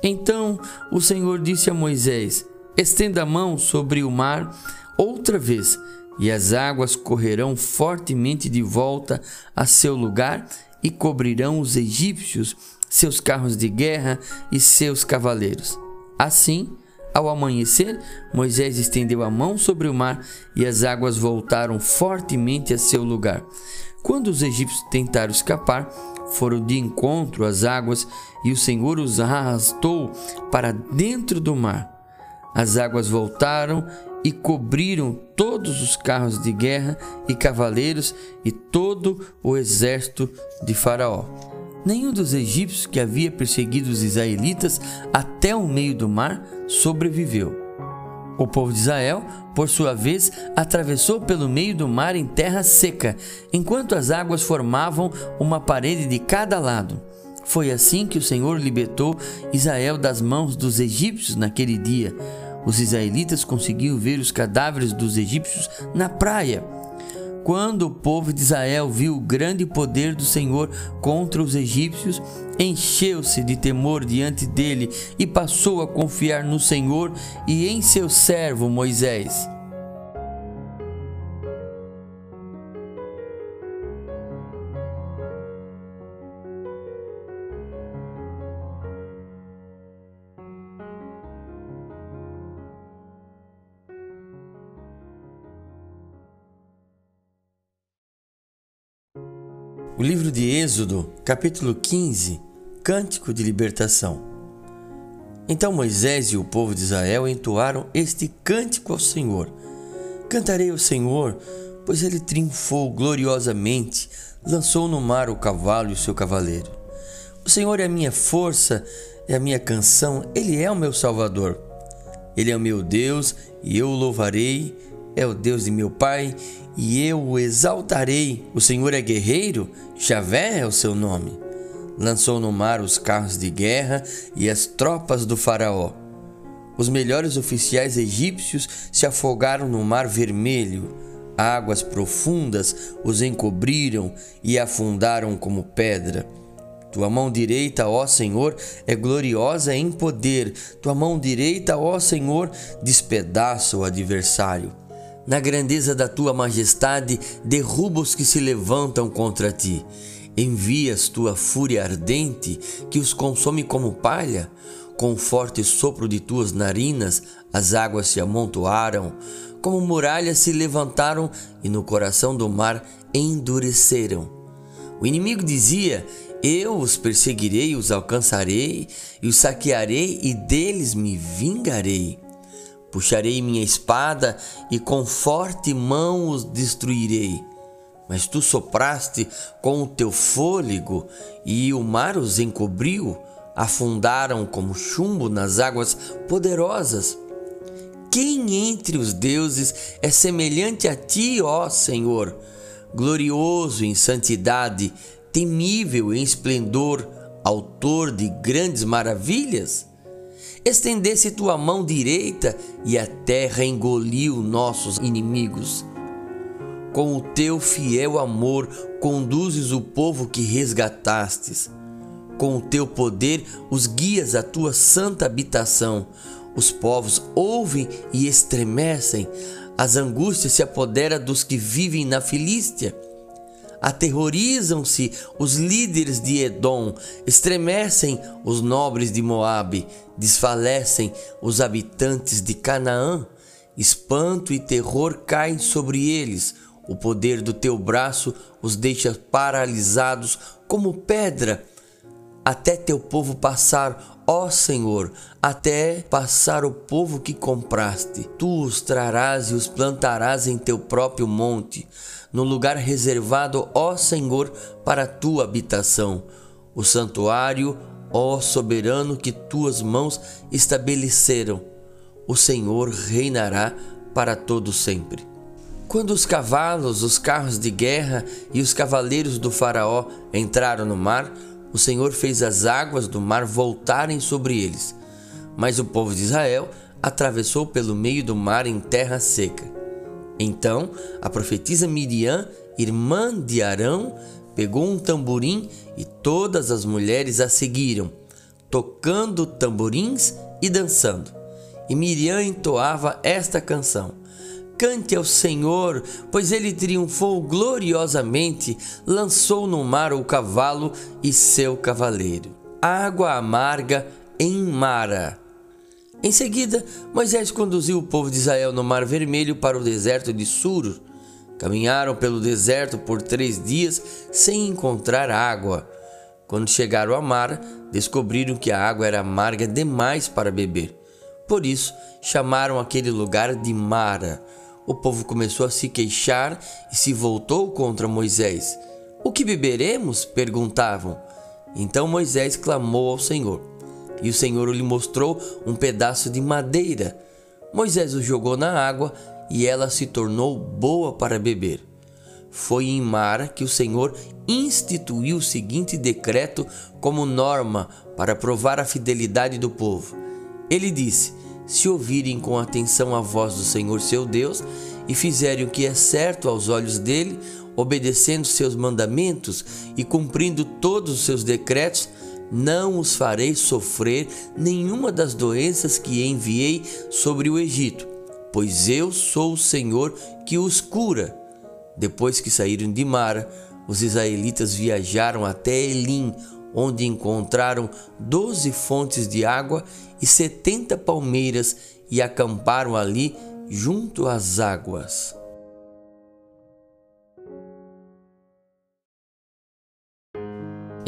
Então o Senhor disse a Moisés: Estenda a mão sobre o mar outra vez, e as águas correrão fortemente de volta a seu lugar e cobrirão os egípcios, seus carros de guerra e seus cavaleiros. Assim, ao amanhecer, Moisés estendeu a mão sobre o mar e as águas voltaram fortemente a seu lugar. Quando os egípcios tentaram escapar, foram de encontro às águas e o Senhor os arrastou para dentro do mar. As águas voltaram e cobriram todos os carros de guerra e cavaleiros e todo o exército de Faraó. Nenhum dos egípcios que havia perseguido os israelitas até o meio do mar sobreviveu. O povo de Israel, por sua vez, atravessou pelo meio do mar em terra seca, enquanto as águas formavam uma parede de cada lado. Foi assim que o Senhor libertou Israel das mãos dos egípcios naquele dia. Os israelitas conseguiram ver os cadáveres dos egípcios na praia. Quando o povo de Israel viu o grande poder do Senhor contra os egípcios, encheu-se de temor diante dele e passou a confiar no Senhor e em seu servo Moisés. O livro de Êxodo, capítulo 15, Cântico de Libertação. Então Moisés e o povo de Israel entoaram este cântico ao Senhor. Cantarei ao Senhor, pois ele triunfou gloriosamente, lançou no mar o cavalo e o seu cavaleiro. O Senhor é a minha força, é a minha canção, ele é o meu Salvador. Ele é o meu Deus e eu o louvarei, é o Deus de meu pai e eu o exaltarei. O Senhor é guerreiro, Javé é o seu nome. Lançou no mar os carros de guerra e as tropas do Faraó. Os melhores oficiais egípcios se afogaram no Mar Vermelho. Águas profundas os encobriram e afundaram como pedra. Tua mão direita, ó Senhor, é gloriosa em poder. Tua mão direita, ó Senhor, despedaça o adversário. Na grandeza da tua majestade, derruba os que se levantam contra ti. Envias tua fúria ardente, que os consome como palha. Com o forte sopro de tuas narinas, as águas se amontoaram. Como muralhas se levantaram e no coração do mar endureceram. O inimigo dizia: eu os perseguirei, os alcançarei e os saquearei e deles me vingarei. Puxarei minha espada e com forte mão os destruirei. Mas tu sopraste com o teu fôlego e o mar os encobriu, afundaram como chumbo nas águas poderosas. Quem entre os deuses é semelhante a ti, ó Senhor? Glorioso em santidade, temível em esplendor, autor de grandes maravilhas? Estendesse tua mão direita e a terra engoliu nossos inimigos. Com o teu fiel amor conduzes o povo que resgatastes. Com o teu poder os guias à tua santa habitação. Os povos ouvem e estremecem. As angústias se apoderam dos que vivem na Filístia. Aterrorizam-se os líderes de Edom, estremecem os nobres de Moabe, desfalecem os habitantes de Canaã. Espanto e terror caem sobre eles, o poder do teu braço os deixa paralisados como pedra. Até teu povo passar, ó Senhor, até passar o povo que compraste. Tu os trarás e os plantarás em teu próprio monte, no lugar reservado, ó Senhor, para a tua habitação, o santuário, ó soberano, que tuas mãos estabeleceram. O Senhor reinará para todo sempre. Quando os cavalos, os carros de guerra e os cavaleiros do Faraó entraram no mar, o Senhor fez as águas do mar voltarem sobre eles. Mas o povo de Israel atravessou pelo meio do mar em terra seca. Então a profetisa Midiã, irmã de Arão, pegou um tamborim e todas as mulheres a seguiram, tocando tamborins e dançando. E Midiã entoava esta canção: cante ao Senhor, pois ele triunfou gloriosamente, lançou no mar o cavalo e seu cavaleiro. Água amarga em Mara. Em seguida, Moisés conduziu o povo de Israel no Mar Vermelho para o deserto de Sur. Caminharam pelo deserto por 3 dias sem encontrar água. Quando chegaram a Mara, descobriram que a água era amarga demais para beber. Por isso, chamaram aquele lugar de Mara. O povo começou a se queixar e se voltou contra Moisés. O que beberemos? Perguntavam. Então Moisés clamou ao Senhor. E o Senhor lhe mostrou um pedaço de madeira. Moisés o jogou na água e ela se tornou boa para beber. Foi em Mara que o Senhor instituiu o seguinte decreto como norma para provar a fidelidade do povo. Ele disse: se ouvirem com atenção a voz do Senhor seu Deus e fizerem o que é certo aos olhos dele, obedecendo seus mandamentos e cumprindo todos os seus decretos, não os farei sofrer nenhuma das doenças que enviei sobre o Egito, pois eu sou o Senhor que os cura. Depois que saíram de Mara, os israelitas viajaram até Elim, onde encontraram 12 fontes de água e 70 palmeiras e acamparam ali junto às águas.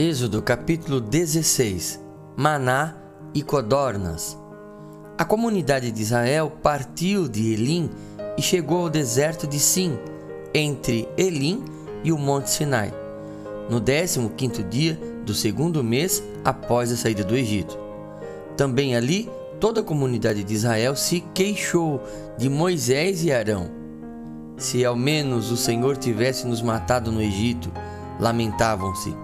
Êxodo capítulo 16. Maná e codornas. A comunidade de Israel partiu de Elim e chegou ao deserto de Sim, entre Elim e o Monte Sinai, no 15º dia do segundo mês após a saída do Egito. Também ali, toda a comunidade de Israel se queixou de Moisés e Arão. Se ao menos o Senhor tivesse nos matado no Egito, lamentavam-se.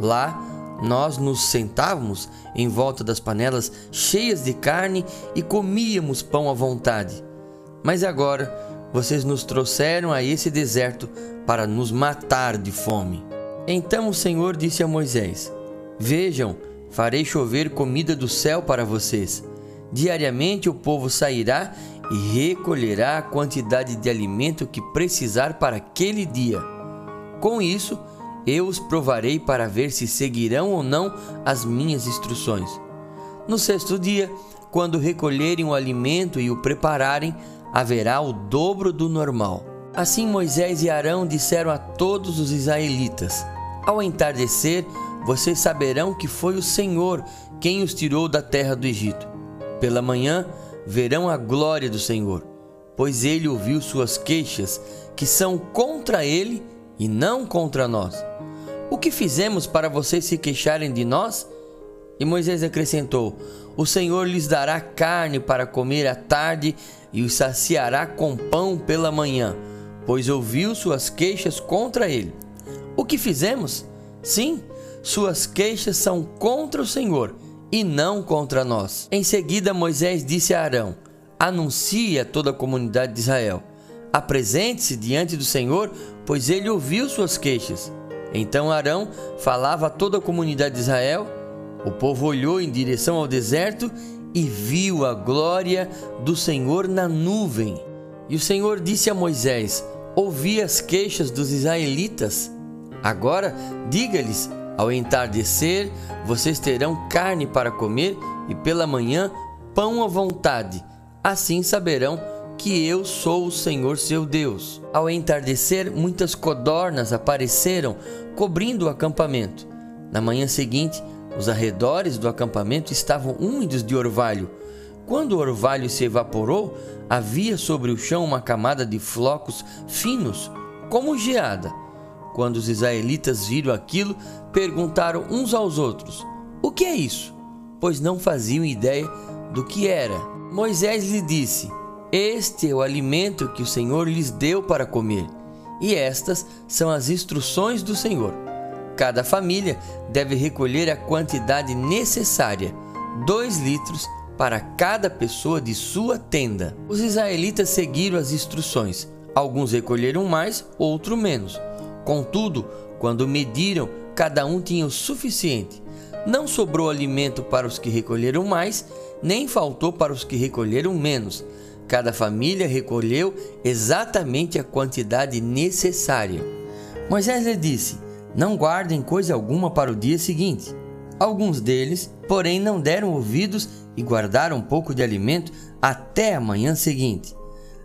Lá, nós nos sentávamos em volta das panelas cheias de carne e comíamos pão à vontade. Mas agora, vocês nos trouxeram a esse deserto para nos matar de fome. Então o Senhor disse a Moisés: Vejam, farei chover comida do céu para vocês. Diariamente o povo sairá e recolherá a quantidade de alimento que precisar para aquele dia. Com isso, eu os provarei para ver se seguirão ou não as minhas instruções. No 6º dia, quando recolherem o alimento e o prepararem, haverá o dobro do normal. Assim Moisés e Arão disseram a todos os israelitas: Ao entardecer, vocês saberão que foi o Senhor quem os tirou da terra do Egito. Pela manhã, verão a glória do Senhor, pois ele ouviu suas queixas, que são contra ele e não contra nós. O que fizemos para vocês se queixarem de nós? E Moisés acrescentou: O Senhor lhes dará carne para comer à tarde e os saciará com pão pela manhã, pois ouviu suas queixas contra ele. O que fizemos? Sim, suas queixas são contra o Senhor e não contra nós. Em seguida, Moisés disse a Arão: Anuncie a toda a comunidade de Israel: Apresente-se diante do Senhor, pois ele ouviu suas queixas. Então Arão falava a toda a comunidade de Israel. O povo olhou em direção ao deserto e viu a glória do Senhor na nuvem. E o Senhor disse a Moisés: Ouvi as queixas dos israelitas. Agora diga-lhes: Ao entardecer, vocês terão carne para comer e pela manhã pão à vontade. Assim saberão que eu sou o Senhor seu Deus. Ao entardecer, muitas codornas apareceram, cobrindo o acampamento. Na manhã seguinte, os arredores do acampamento estavam úmidos de orvalho. Quando o orvalho se evaporou, havia sobre o chão uma camada de flocos finos, como geada. Quando os israelitas viram aquilo, perguntaram uns aos outros: O que é isso? Pois não faziam ideia do que era. Moisés lhe disse: Este é o alimento que o Senhor lhes deu para comer, e estas são as instruções do Senhor. Cada família deve recolher a quantidade necessária, 2 litros para cada pessoa de sua tenda. Os israelitas seguiram as instruções. Alguns recolheram mais, outros menos. Contudo, quando mediram, cada um tinha o suficiente. Não sobrou alimento para os que recolheram mais, nem faltou para os que recolheram menos. Cada família recolheu exatamente a quantidade necessária. Moisés lhe disse: Não guardem coisa alguma para o dia seguinte. Alguns deles, porém, não deram ouvidos e guardaram um pouco de alimento até a manhã seguinte.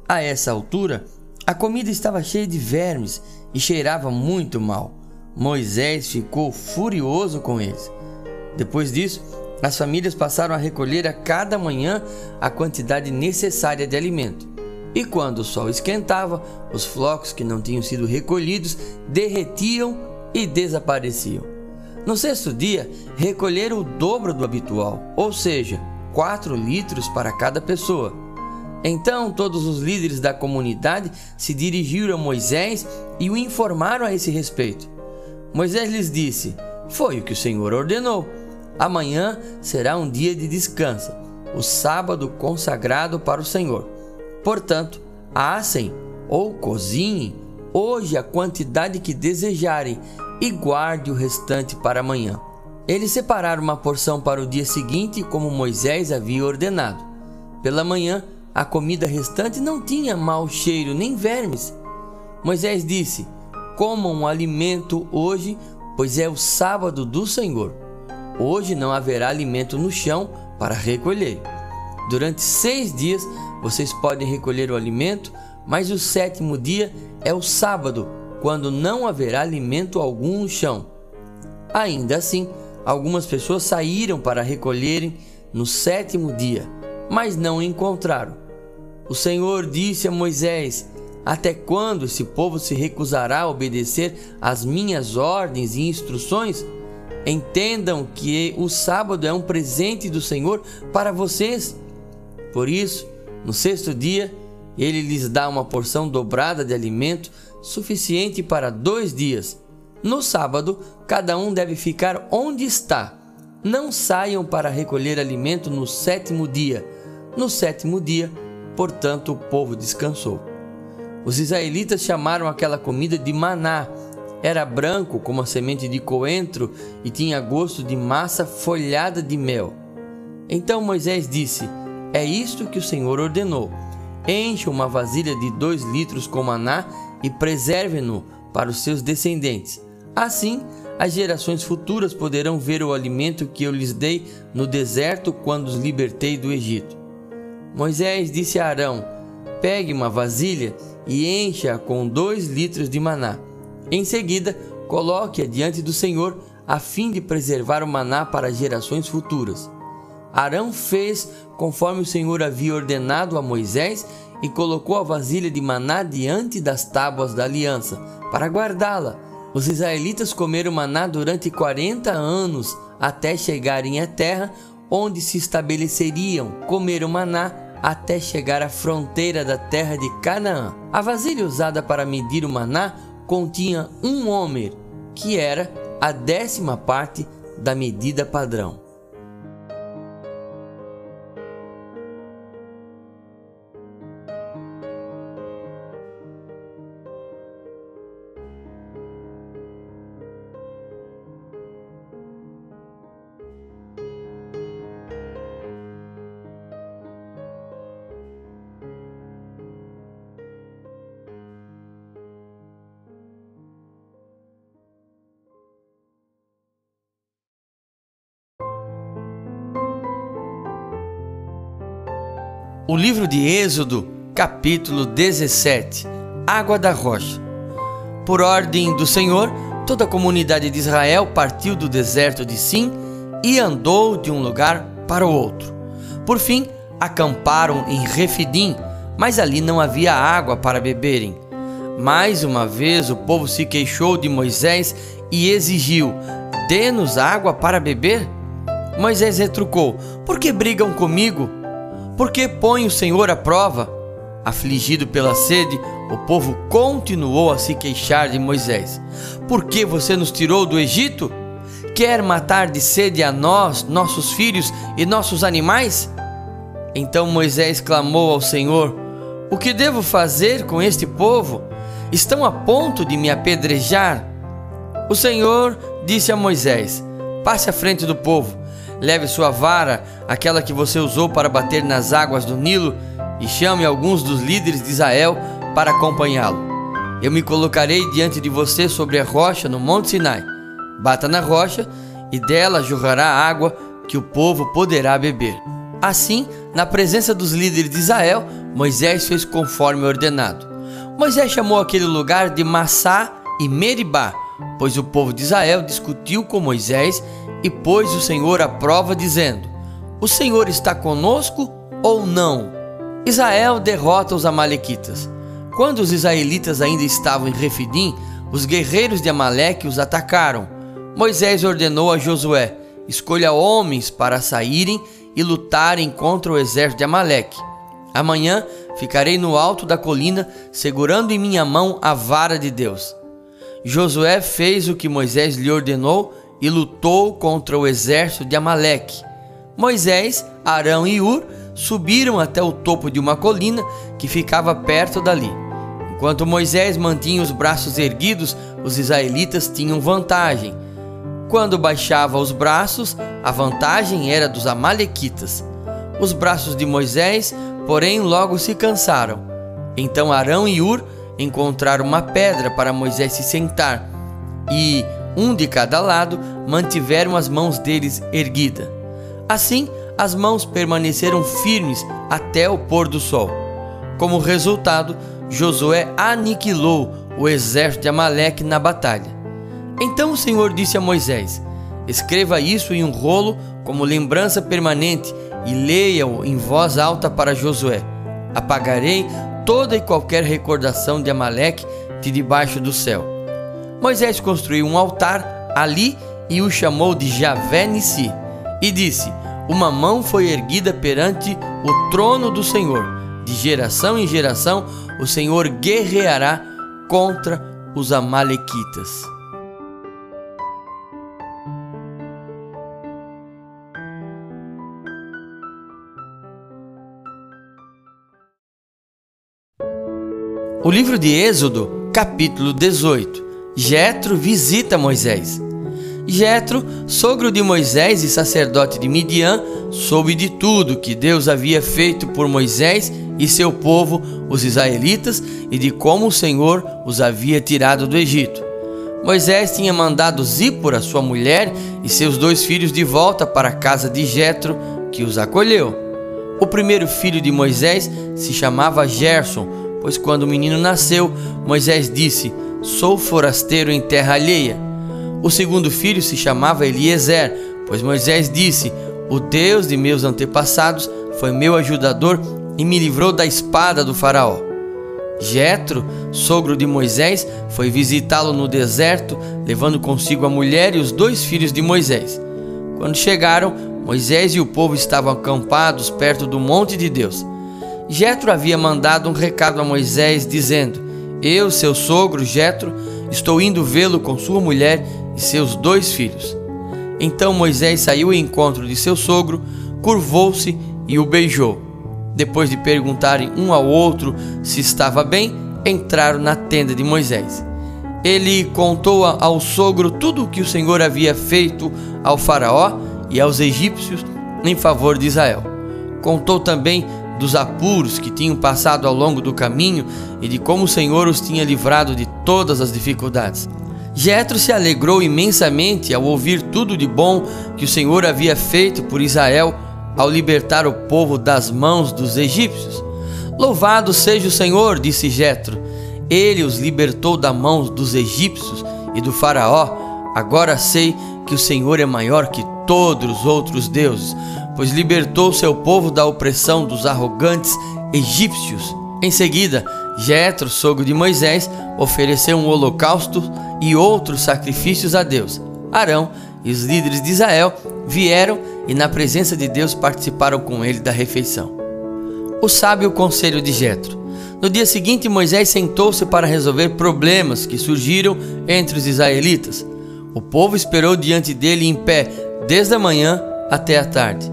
A essa altura, a comida estava cheia de vermes e cheirava muito mal. Moisés ficou furioso com eles. Depois disso, as famílias passaram a recolher a cada manhã a quantidade necessária de alimento. E quando o sol esquentava, os flocos que não tinham sido recolhidos derretiam e desapareciam. No 6º dia, recolheram o dobro do habitual, ou seja, 4 litros para cada pessoa. Então todos os líderes da comunidade se dirigiram a Moisés e o informaram a esse respeito. Moisés lhes disse: Foi o que o Senhor ordenou. Amanhã será um dia de descanso, o sábado consagrado para o Senhor. Portanto, assem ou cozinhem hoje a quantidade que desejarem e guarde o restante para amanhã. Eles separaram uma porção para o dia seguinte, como Moisés havia ordenado. Pela manhã, a comida restante não tinha mau cheiro nem vermes. Moisés disse: Comam o alimento hoje, pois é o sábado do Senhor. Hoje não haverá alimento no chão para recolher. Durante 6 dias vocês podem recolher o alimento, mas o 7º dia é o sábado, quando não haverá alimento algum no chão. Ainda assim, algumas pessoas saíram para recolherem no sétimo dia, mas não o encontraram. O Senhor disse a Moisés: até quando esse povo se recusará a obedecer às minhas ordens e instruções? Entendam que o sábado é um presente do Senhor para vocês. Por isso, no sexto dia, ele lhes dá uma porção dobrada de alimento suficiente para 2 dias. No sábado, cada um deve ficar onde está. Não saiam para recolher alimento no sétimo dia. No sétimo dia, portanto, o povo descansou. Os israelitas chamaram aquela comida de maná. Era branco como a semente de coentro e tinha gosto de massa folhada de mel. Então Moisés disse: é isto que o Senhor ordenou. Encha uma vasilha de 2 litros com maná e preserve-no para os seus descendentes. Assim, as gerações futuras poderão ver o alimento que eu lhes dei no deserto quando os libertei do Egito. Moisés disse a Arão: pegue uma vasilha e encha-a com 2 litros de maná. Em seguida, coloque-a diante do Senhor, a fim de preservar o maná para gerações futuras. Arão fez conforme o Senhor havia ordenado a Moisés e colocou a vasilha de maná diante das tábuas da aliança, para guardá-la. Os israelitas comeram maná durante 40 anos, até chegarem à terra onde se estabeleceriam. Comeram maná até chegar à fronteira da terra de Canaã. A vasilha usada para medir o maná continha 1 homer, que era a 10ª parte da medida padrão. O livro de Êxodo, capítulo 17, Água da Rocha. Por ordem do Senhor, toda a comunidade de Israel partiu do deserto de Sim e andou de um lugar para o outro. Por fim, acamparam em Refidim, mas ali não havia água para beberem. Mais uma vez o povo se queixou de Moisés e exigiu: dê-nos água para beber. Moisés retrucou: por que brigam comigo? Porque põe o Senhor à prova? Afligido pela sede, o povo continuou a se queixar de Moisés. Por que você nos tirou do Egito? Quer matar de sede a nós, nossos filhos e nossos animais? Então Moisés clamou ao Senhor: o que devo fazer com este povo? Estão a ponto de me apedrejar. O Senhor disse a Moisés: passe à frente do povo. Leve sua vara, aquela que você usou para bater nas águas do Nilo, e chame alguns dos líderes de Israel para acompanhá-lo. Eu me colocarei diante de você sobre a rocha no Monte Sinai. Bata na rocha, e dela jorrará água que o povo poderá beber. Assim, na presença dos líderes de Israel, Moisés fez conforme ordenado. Moisés chamou aquele lugar de Massá e Meribá, pois o povo de Israel discutiu com Moisés e pôs o Senhor à prova, dizendo: o Senhor está conosco ou não? Israel derrota os amalequitas. Quando os israelitas ainda estavam em Refidim, os guerreiros de Amaleque os atacaram. Moisés ordenou a Josué: escolha homens para saírem e lutarem contra o exército de Amaleque. Amanhã ficarei no alto da colina, segurando em minha mão a vara de Deus. Josué fez o que Moisés lhe ordenou e lutou contra o exército de Amaleque. Moisés, Arão e Hur subiram até o topo de uma colina que ficava perto dali. Enquanto Moisés mantinha os braços erguidos, os israelitas tinham vantagem. Quando baixava os braços, a vantagem era dos amalequitas. Os braços de Moisés, porém, logo se cansaram. Então Arão e Hur encontraram uma pedra para Moisés se sentar e, um de cada lado, mantiveram as mãos deles erguidas. Assim, as mãos permaneceram firmes até o pôr do sol. Como resultado, Josué aniquilou o exército de Amaleque na batalha. Então o Senhor disse a Moisés: escreva isso em um rolo como lembrança permanente e leia-o em voz alta para Josué. Apagarei toda e qualquer recordação de Amaleque de debaixo do céu. Moisés construiu um altar ali e o chamou de Javé Nissi, e disse: uma mão foi erguida perante o trono do Senhor. De geração em geração o Senhor guerreará contra os amalequitas. O livro de Êxodo, capítulo 18. Jetro visita Moisés. Jetro, sogro de Moisés e sacerdote de Midiã, soube de tudo que Deus havia feito por Moisés e seu povo, os israelitas, e de como o Senhor os havia tirado do Egito. Moisés tinha mandado Zípora, sua mulher, e seus dois filhos de volta para a casa de Jetro, que os acolheu. O primeiro filho de Moisés se chamava Gerson, pois quando o menino nasceu, Moisés disse: sou forasteiro em terra alheia. O segundo filho se chamava Eliezer, pois Moisés disse: o Deus de meus antepassados foi meu ajudador e me livrou da espada do faraó. Jetro, sogro de Moisés, foi visitá-lo no deserto, levando consigo a mulher e os dois filhos de Moisés. Quando chegaram, Moisés e o povo estavam acampados perto do monte de Deus. Jetro havia mandado um recado a Moisés dizendo: eu, seu sogro Jetro, estou indo vê-lo com sua mulher e seus dois filhos. Então Moisés saiu ao encontro de seu sogro, curvou-se e o beijou. Depois de perguntarem um ao outro se estava bem, entraram na tenda de Moisés. Ele contou ao sogro tudo o que o Senhor havia feito ao faraó e aos egípcios em favor de Israel. Contou também dos apuros que tinham passado ao longo do caminho e de como o Senhor os tinha livrado de todas as dificuldades. Jetro se alegrou imensamente ao ouvir tudo de bom que o Senhor havia feito por Israel ao libertar o povo das mãos dos egípcios. Louvado seja o Senhor, disse Jetro. Ele os libertou da mão dos egípcios e do faraó. Agora sei que o Senhor é maior que todos os outros deuses, pois libertou seu povo da opressão dos arrogantes egípcios. Em seguida, Jetro, sogro de Moisés, ofereceu um holocausto e outros sacrifícios a Deus. Arão e os líderes de Israel vieram e na presença de Deus participaram com ele da refeição. O sábio conselho de Jetro. No dia seguinte, Moisés sentou-se para resolver problemas que surgiram entre os israelitas. O povo esperou diante dele em pé desde a manhã até a tarde.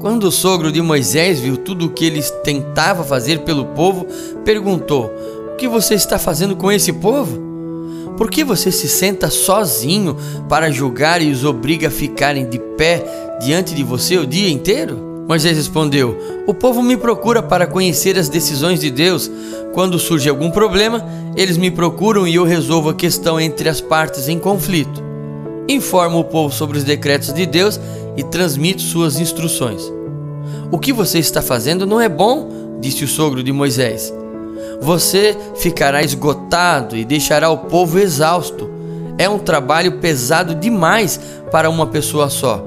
Quando o sogro de Moisés viu tudo o que ele tentava fazer pelo povo, perguntou: o que você está fazendo com esse povo? Por que você se senta sozinho para julgar e os obriga a ficarem de pé diante de você o dia inteiro? Moisés respondeu: o povo me procura para conhecer as decisões de Deus. Quando surge algum problema, eles me procuram e eu resolvo a questão entre as partes em conflito. Informo o povo sobre os decretos de Deus e transmito suas instruções. O que você está fazendo não é bom, disse o sogro de Moisés. Você ficará esgotado e deixará o povo exausto. É um trabalho pesado demais para uma pessoa só.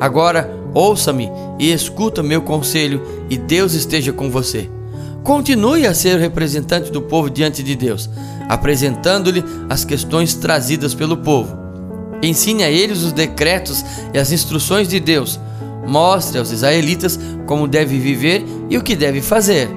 Agora, ouça-me e escuta meu conselho, e Deus esteja com você. Continue a ser o representante do povo diante de Deus, apresentando-lhe as questões trazidas pelo povo. Ensine a eles os decretos e as instruções de Deus. Mostre aos israelitas como deve viver e o que deve fazer.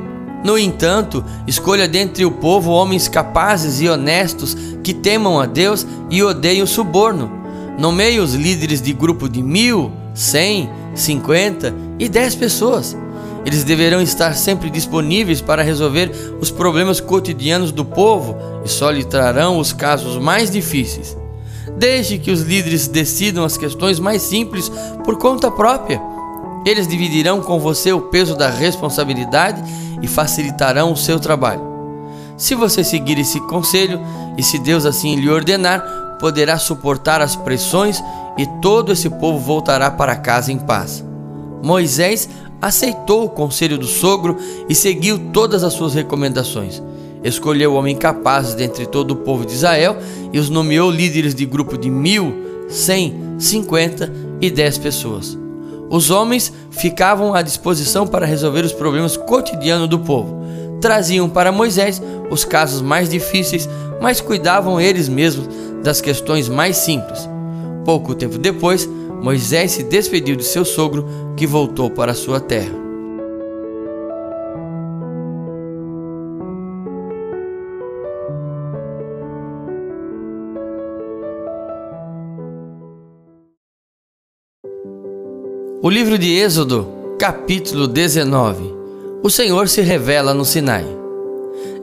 No entanto, escolha dentre o povo homens capazes e honestos que temam a Deus e odeiem o suborno. Nomeie os líderes de grupo de 1.000, 100, 50 e 10 pessoas. Eles deverão estar sempre disponíveis para resolver os problemas cotidianos do povo e só lhe trarão os casos mais difíceis. Desde que os líderes decidam as questões mais simples por conta própria. Eles dividirão com você o peso da responsabilidade e facilitarão o seu trabalho. Se você seguir esse conselho, e se Deus assim lhe ordenar, poderá suportar as pressões e todo esse povo voltará para casa em paz. Moisés aceitou o conselho do sogro e seguiu todas as suas recomendações. escolheu homens capazes dentre todo o povo de Israel e os nomeou líderes de grupo de 1.150 e 10 pessoas. Os homens ficavam à disposição para resolver os problemas cotidianos do povo. Traziam para Moisés os casos mais difíceis, mas cuidavam eles mesmos das questões mais simples. Pouco tempo depois, Moisés se despediu de seu sogro, que voltou para sua terra. O livro de Êxodo, capítulo 19. O Senhor se revela no Sinai.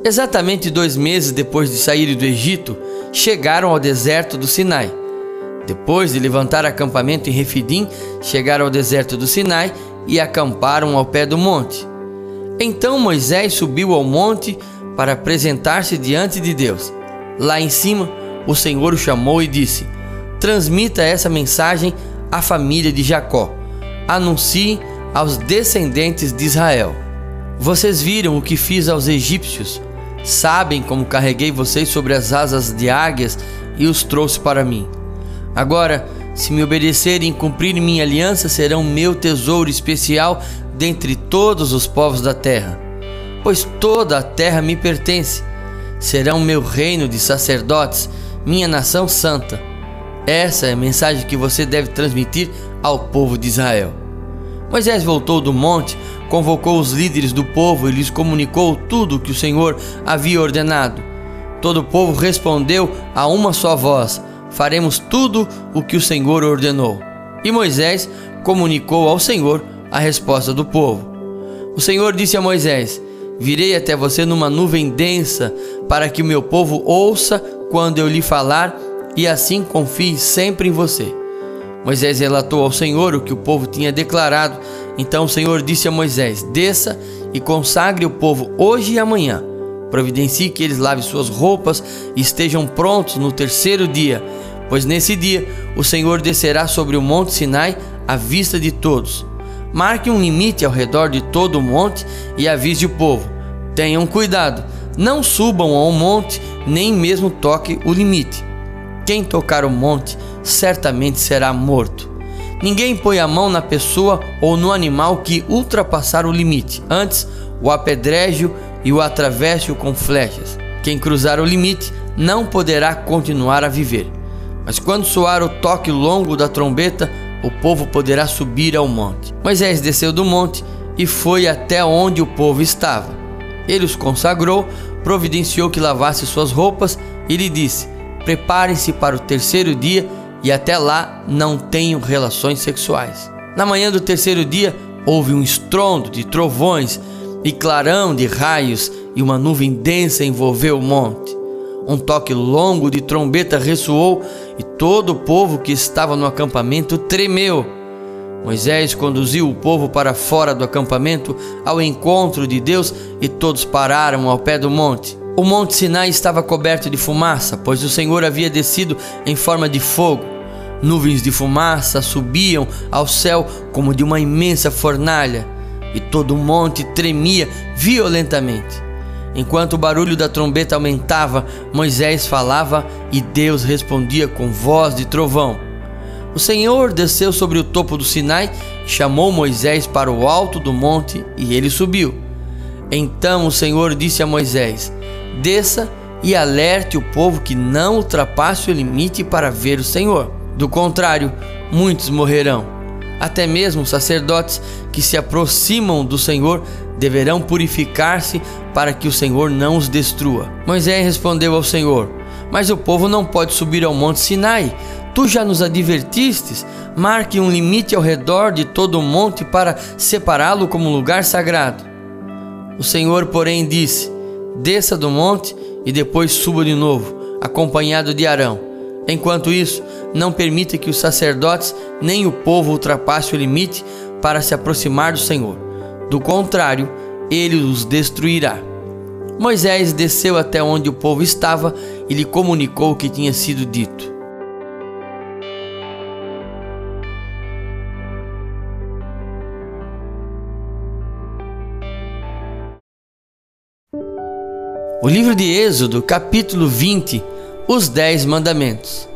Exatamente 2 meses depois de saírem do Egito, chegaram ao deserto do Sinai. Depois de levantar acampamento em Refidim, chegaram ao deserto do Sinai e acamparam ao pé do monte. Então Moisés subiu ao monte para apresentar-se diante de Deus. Lá em cima, o Senhor o chamou e disse: transmita essa mensagem à família de Jacó. Anuncie aos descendentes de Israel: vocês viram o que fiz aos egípcios, sabem como carreguei vocês sobre as asas de águias e os trouxe para mim. Agora, se me obedecerem e cumprirem minha aliança, serão meu tesouro especial dentre todos os povos da terra, pois toda a terra me pertence. Serão meu reino de sacerdotes, minha nação santa. Essa é a mensagem que você deve transmitir ao povo de Israel. Moisés voltou do monte, convocou os líderes do povo e lhes comunicou tudo o que o Senhor havia ordenado. Todo o povo respondeu a uma só voz: faremos tudo o que o Senhor ordenou. E Moisés comunicou ao Senhor a resposta do povo. O Senhor disse a Moisés: virei até você numa nuvem densa, para que o meu povo ouça quando eu lhe falar e assim confie sempre em você. Moisés relatou ao Senhor o que o povo tinha declarado. Então o Senhor disse a Moisés: desça e consagre o povo hoje e amanhã. Providencie que eles lavem suas roupas e estejam prontos no 3º dia, pois nesse dia o Senhor descerá sobre o monte Sinai à vista de todos. Marque um limite ao redor de todo o monte e avise o povo: tenham cuidado, não subam ao monte, nem mesmo toque o limite. Quem tocar o monte certamente será morto. Ninguém põe a mão na pessoa ou no animal que ultrapassar o limite. Antes, o apedreje e o atravesse com flechas. Quem cruzar o limite não poderá continuar a viver. Mas quando soar o toque longo da trombeta, o povo poderá subir ao monte. Moisés desceu do monte e foi até onde o povo estava. Ele os consagrou, providenciou que lavasse suas roupas e lhe disse: preparem-se para o 3º dia, e até lá não tenham relações sexuais. Na manhã do 3º dia, houve um estrondo de trovões e clarão de raios, e uma nuvem densa envolveu o monte. Um toque longo de trombeta ressoou, e todo o povo que estava no acampamento tremeu. Moisés conduziu o povo para fora do acampamento, ao encontro de Deus, e todos pararam ao pé do monte. O monte Sinai estava coberto de fumaça, pois o Senhor havia descido em forma de fogo. Nuvens de fumaça subiam ao céu como de uma imensa fornalha, e todo o monte tremia violentamente. Enquanto o barulho da trombeta aumentava, Moisés falava e Deus respondia com voz de trovão. O Senhor desceu sobre o topo do Sinai, chamou Moisés para o alto do monte e ele subiu. Então o Senhor disse a Moisés: desça e alerte o povo que não ultrapasse o limite para ver o Senhor. Do contrário, muitos morrerão. Até mesmo os sacerdotes que se aproximam do Senhor deverão purificar-se para que o Senhor não os destrua. Moisés respondeu ao Senhor: mas o povo não pode subir ao monte Sinai. Tu já nos advertistes. Marque um limite ao redor de todo o monte para separá-lo como lugar sagrado. O Senhor, porém, disse: desça do monte e depois suba de novo, acompanhado de Arão. Enquanto isso, não permita que os sacerdotes nem o povo ultrapasse o limite para se aproximar do Senhor. Do contrário, ele os destruirá. Moisés desceu até onde o povo estava e lhe comunicou o que tinha sido dito. O livro de Êxodo, capítulo 20, os 10 mandamentos.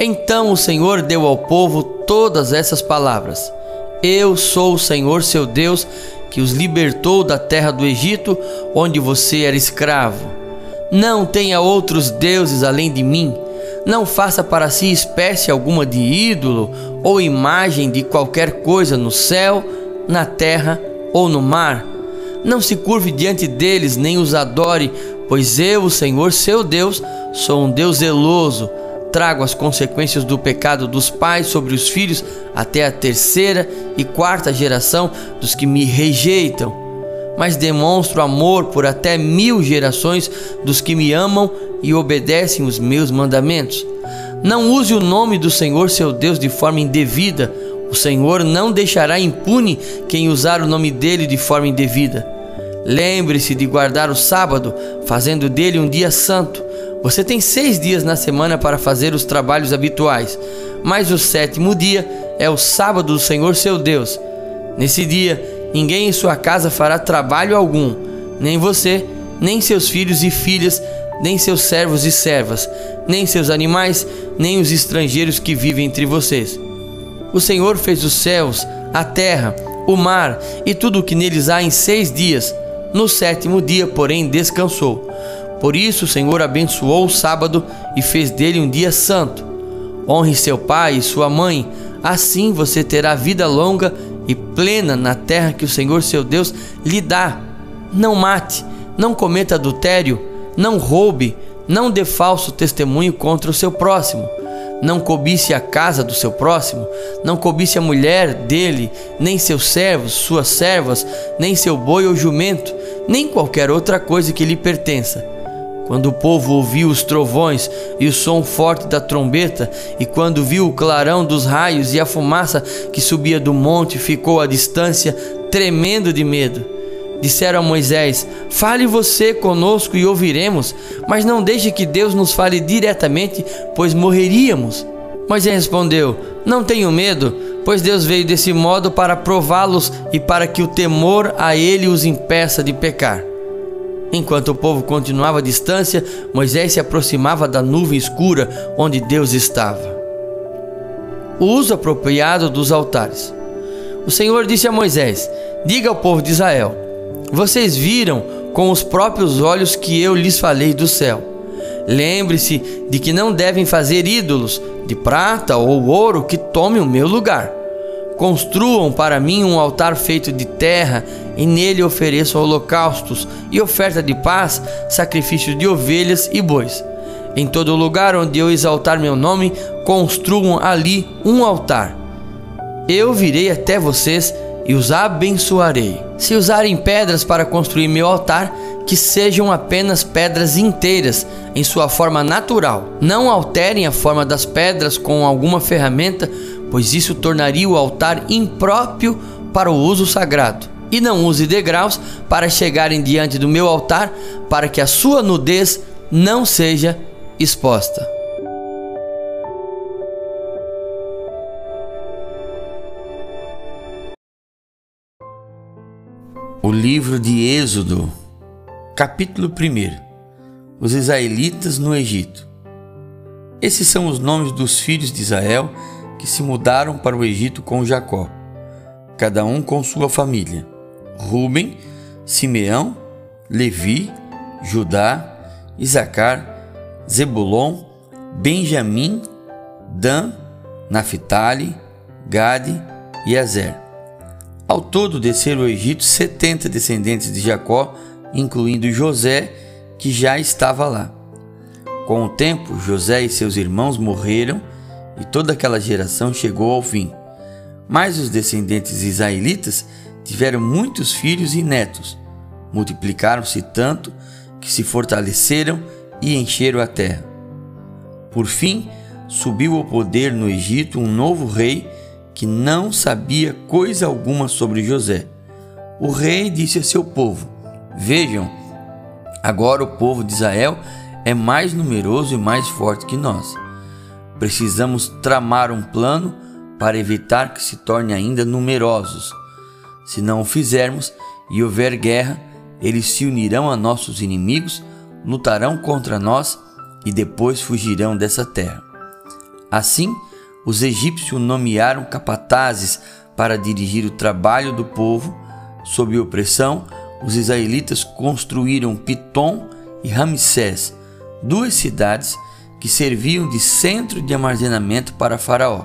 Então o Senhor deu ao povo todas essas palavras: Eu sou o Senhor seu Deus, que os libertou da terra do Egito, onde você era escravo. Não tenha outros deuses além de mim. Não faça para si espécie alguma de ídolo ou imagem de qualquer coisa no céu, na terra ou no mar. Não se curve diante deles, nem os adore, pois eu, o Senhor, seu Deus, sou um Deus zeloso. Trago as consequências do pecado dos pais sobre os filhos até a 3ª e 4ª geração dos que me rejeitam. Mas demonstro amor por até 1000 gerações dos que me amam e obedecem os meus mandamentos. Não use o nome do Senhor, seu Deus, de forma indevida. O Senhor não deixará impune quem usar o nome dele de forma indevida. Lembre-se de guardar o sábado, fazendo dele um dia santo. Você tem 6 dias na semana para fazer os trabalhos habituais, mas o 7º dia é o sábado do Senhor seu Deus. Nesse dia, ninguém em sua casa fará trabalho algum, nem você, nem seus filhos e filhas, nem seus servos e servas, nem seus animais, nem os estrangeiros que vivem entre vocês. O Senhor fez os céus, a terra, o mar e tudo o que neles há em 6 dias. No 7º dia, porém, descansou. Por isso o Senhor abençoou o sábado e fez dele um dia santo. Honre seu pai e sua mãe, assim você terá vida longa e plena na terra que o Senhor seu Deus lhe dá. Não mate, não cometa adultério, não roube, não dê falso testemunho contra o seu próximo. Não cobice a casa do seu próximo, não cobice a mulher dele, nem seus servos, suas servas, nem seu boi ou jumento, nem qualquer outra coisa que lhe pertença. Quando o povo ouviu os trovões e o som forte da trombeta, e quando viu o clarão dos raios e a fumaça que subia do monte, ficou à distância, tremendo de medo. Disseram a Moisés: Fale você conosco e ouviremos, mas não deixe que Deus nos fale diretamente, pois morreríamos. Moisés respondeu: Não tenho medo, pois Deus veio desse modo para prová-los e para que o temor a ele os impeça de pecar. Enquanto o povo continuava à distância, Moisés se aproximava da nuvem escura onde Deus estava. O uso apropriado dos altares. O Senhor disse a Moisés: Diga ao povo de Israel: Vocês viram com os próprios olhos que eu lhes falei do céu. Lembre-se de que não devem fazer ídolos de prata ou ouro que tomem o meu lugar. Construam para mim um altar feito de terra e nele ofereçam holocaustos e oferta de paz, sacrifício de ovelhas e bois. Em todo lugar onde eu exaltar meu nome, construam ali um altar. Eu virei até vocês e os abençoarei. Se usarem pedras para construir meu altar, que sejam apenas pedras inteiras, em sua forma natural. Não alterem a forma das pedras com alguma ferramenta, pois isso tornaria o altar impróprio para o uso sagrado. E não use degraus para chegarem diante do meu altar, para que a sua nudez não seja exposta. O livro de Êxodo, capítulo 1. Os israelitas no Egito. Esses são os nomes dos filhos de Israel que se mudaram para o Egito com Jacó, cada um com sua família: Rubem, Simeão, Levi, Judá, Isacar, Zebulon, Benjamim, Dan, Naftali, Gade e Aser. Ao todo desceram ao Egito 70 descendentes de Jacó, incluindo José, que já estava lá. Com o tempo, José e seus irmãos morreram e toda aquela geração chegou ao fim. Mas os descendentes israelitas tiveram muitos filhos e netos. Multiplicaram-se tanto que se fortaleceram e encheram a terra. Por fim, subiu ao poder no Egito um novo rei que não sabia coisa alguma sobre José. O rei disse a seu povo: Vejam, agora o povo de Israel é mais numeroso e mais forte que nós. Precisamos tramar um plano para evitar que se tornem ainda numerosos. Se não o fizermos e houver guerra, eles se unirão a nossos inimigos, lutarão contra nós e depois fugirão dessa terra. Assim, os egípcios nomearam capatazes para dirigir o trabalho do povo. Sob opressão, os israelitas construíram Pitom e Ramsés, duas cidades que serviam de centro de armazenamento para Faraó.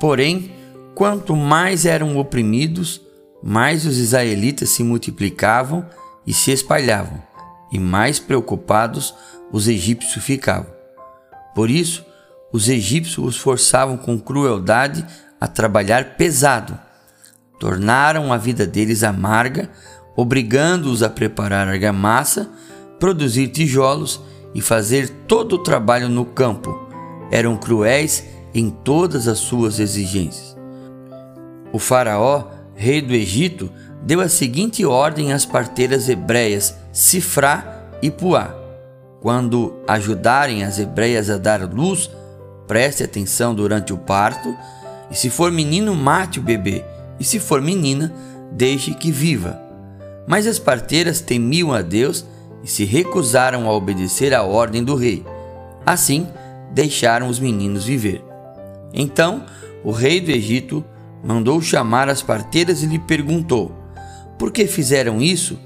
Porém, quanto mais eram oprimidos, mais os israelitas se multiplicavam e se espalhavam, e mais preocupados os egípcios ficavam. Por isso, os egípcios os forçavam com crueldade a trabalhar pesado. Tornaram a vida deles amarga, obrigando-os a preparar argamassa, produzir tijolos e fazer todo o trabalho no campo. Eram cruéis em todas as suas exigências. O faraó, rei do Egito, deu a seguinte ordem às parteiras hebreias Sifrá e Puá: quando ajudarem as hebreias a dar luz, preste atenção durante o parto, e se for menino, mate o bebê, e se for menina, deixe que viva. Mas as parteiras temiam a Deus e se recusaram a obedecer à ordem do rei. Assim, deixaram os meninos viver. Então, o rei do Egito mandou chamar as parteiras e lhe perguntou: por que fizeram isso?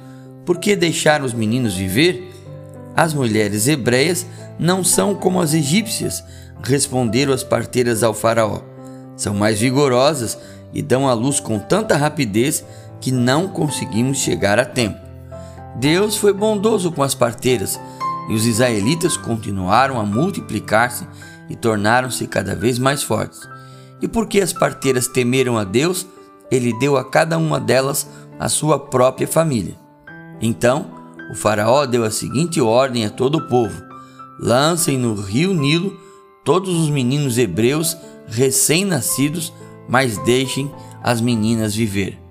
Por que deixaram os meninos viver? As mulheres hebreias não são como as egípcias, responderam as parteiras ao faraó. São mais vigorosas e dão à luz com tanta rapidez que não conseguimos chegar a tempo. Deus foi bondoso com as parteiras, e os israelitas continuaram a multiplicar-se e tornaram-se cada vez mais fortes. E porque as parteiras temeram a Deus, ele deu a cada uma delas a sua própria família. Então, o faraó deu a seguinte ordem a todo o povo: lancem no rio Nilo todos os meninos hebreus recém-nascidos, mas deixem as meninas viver.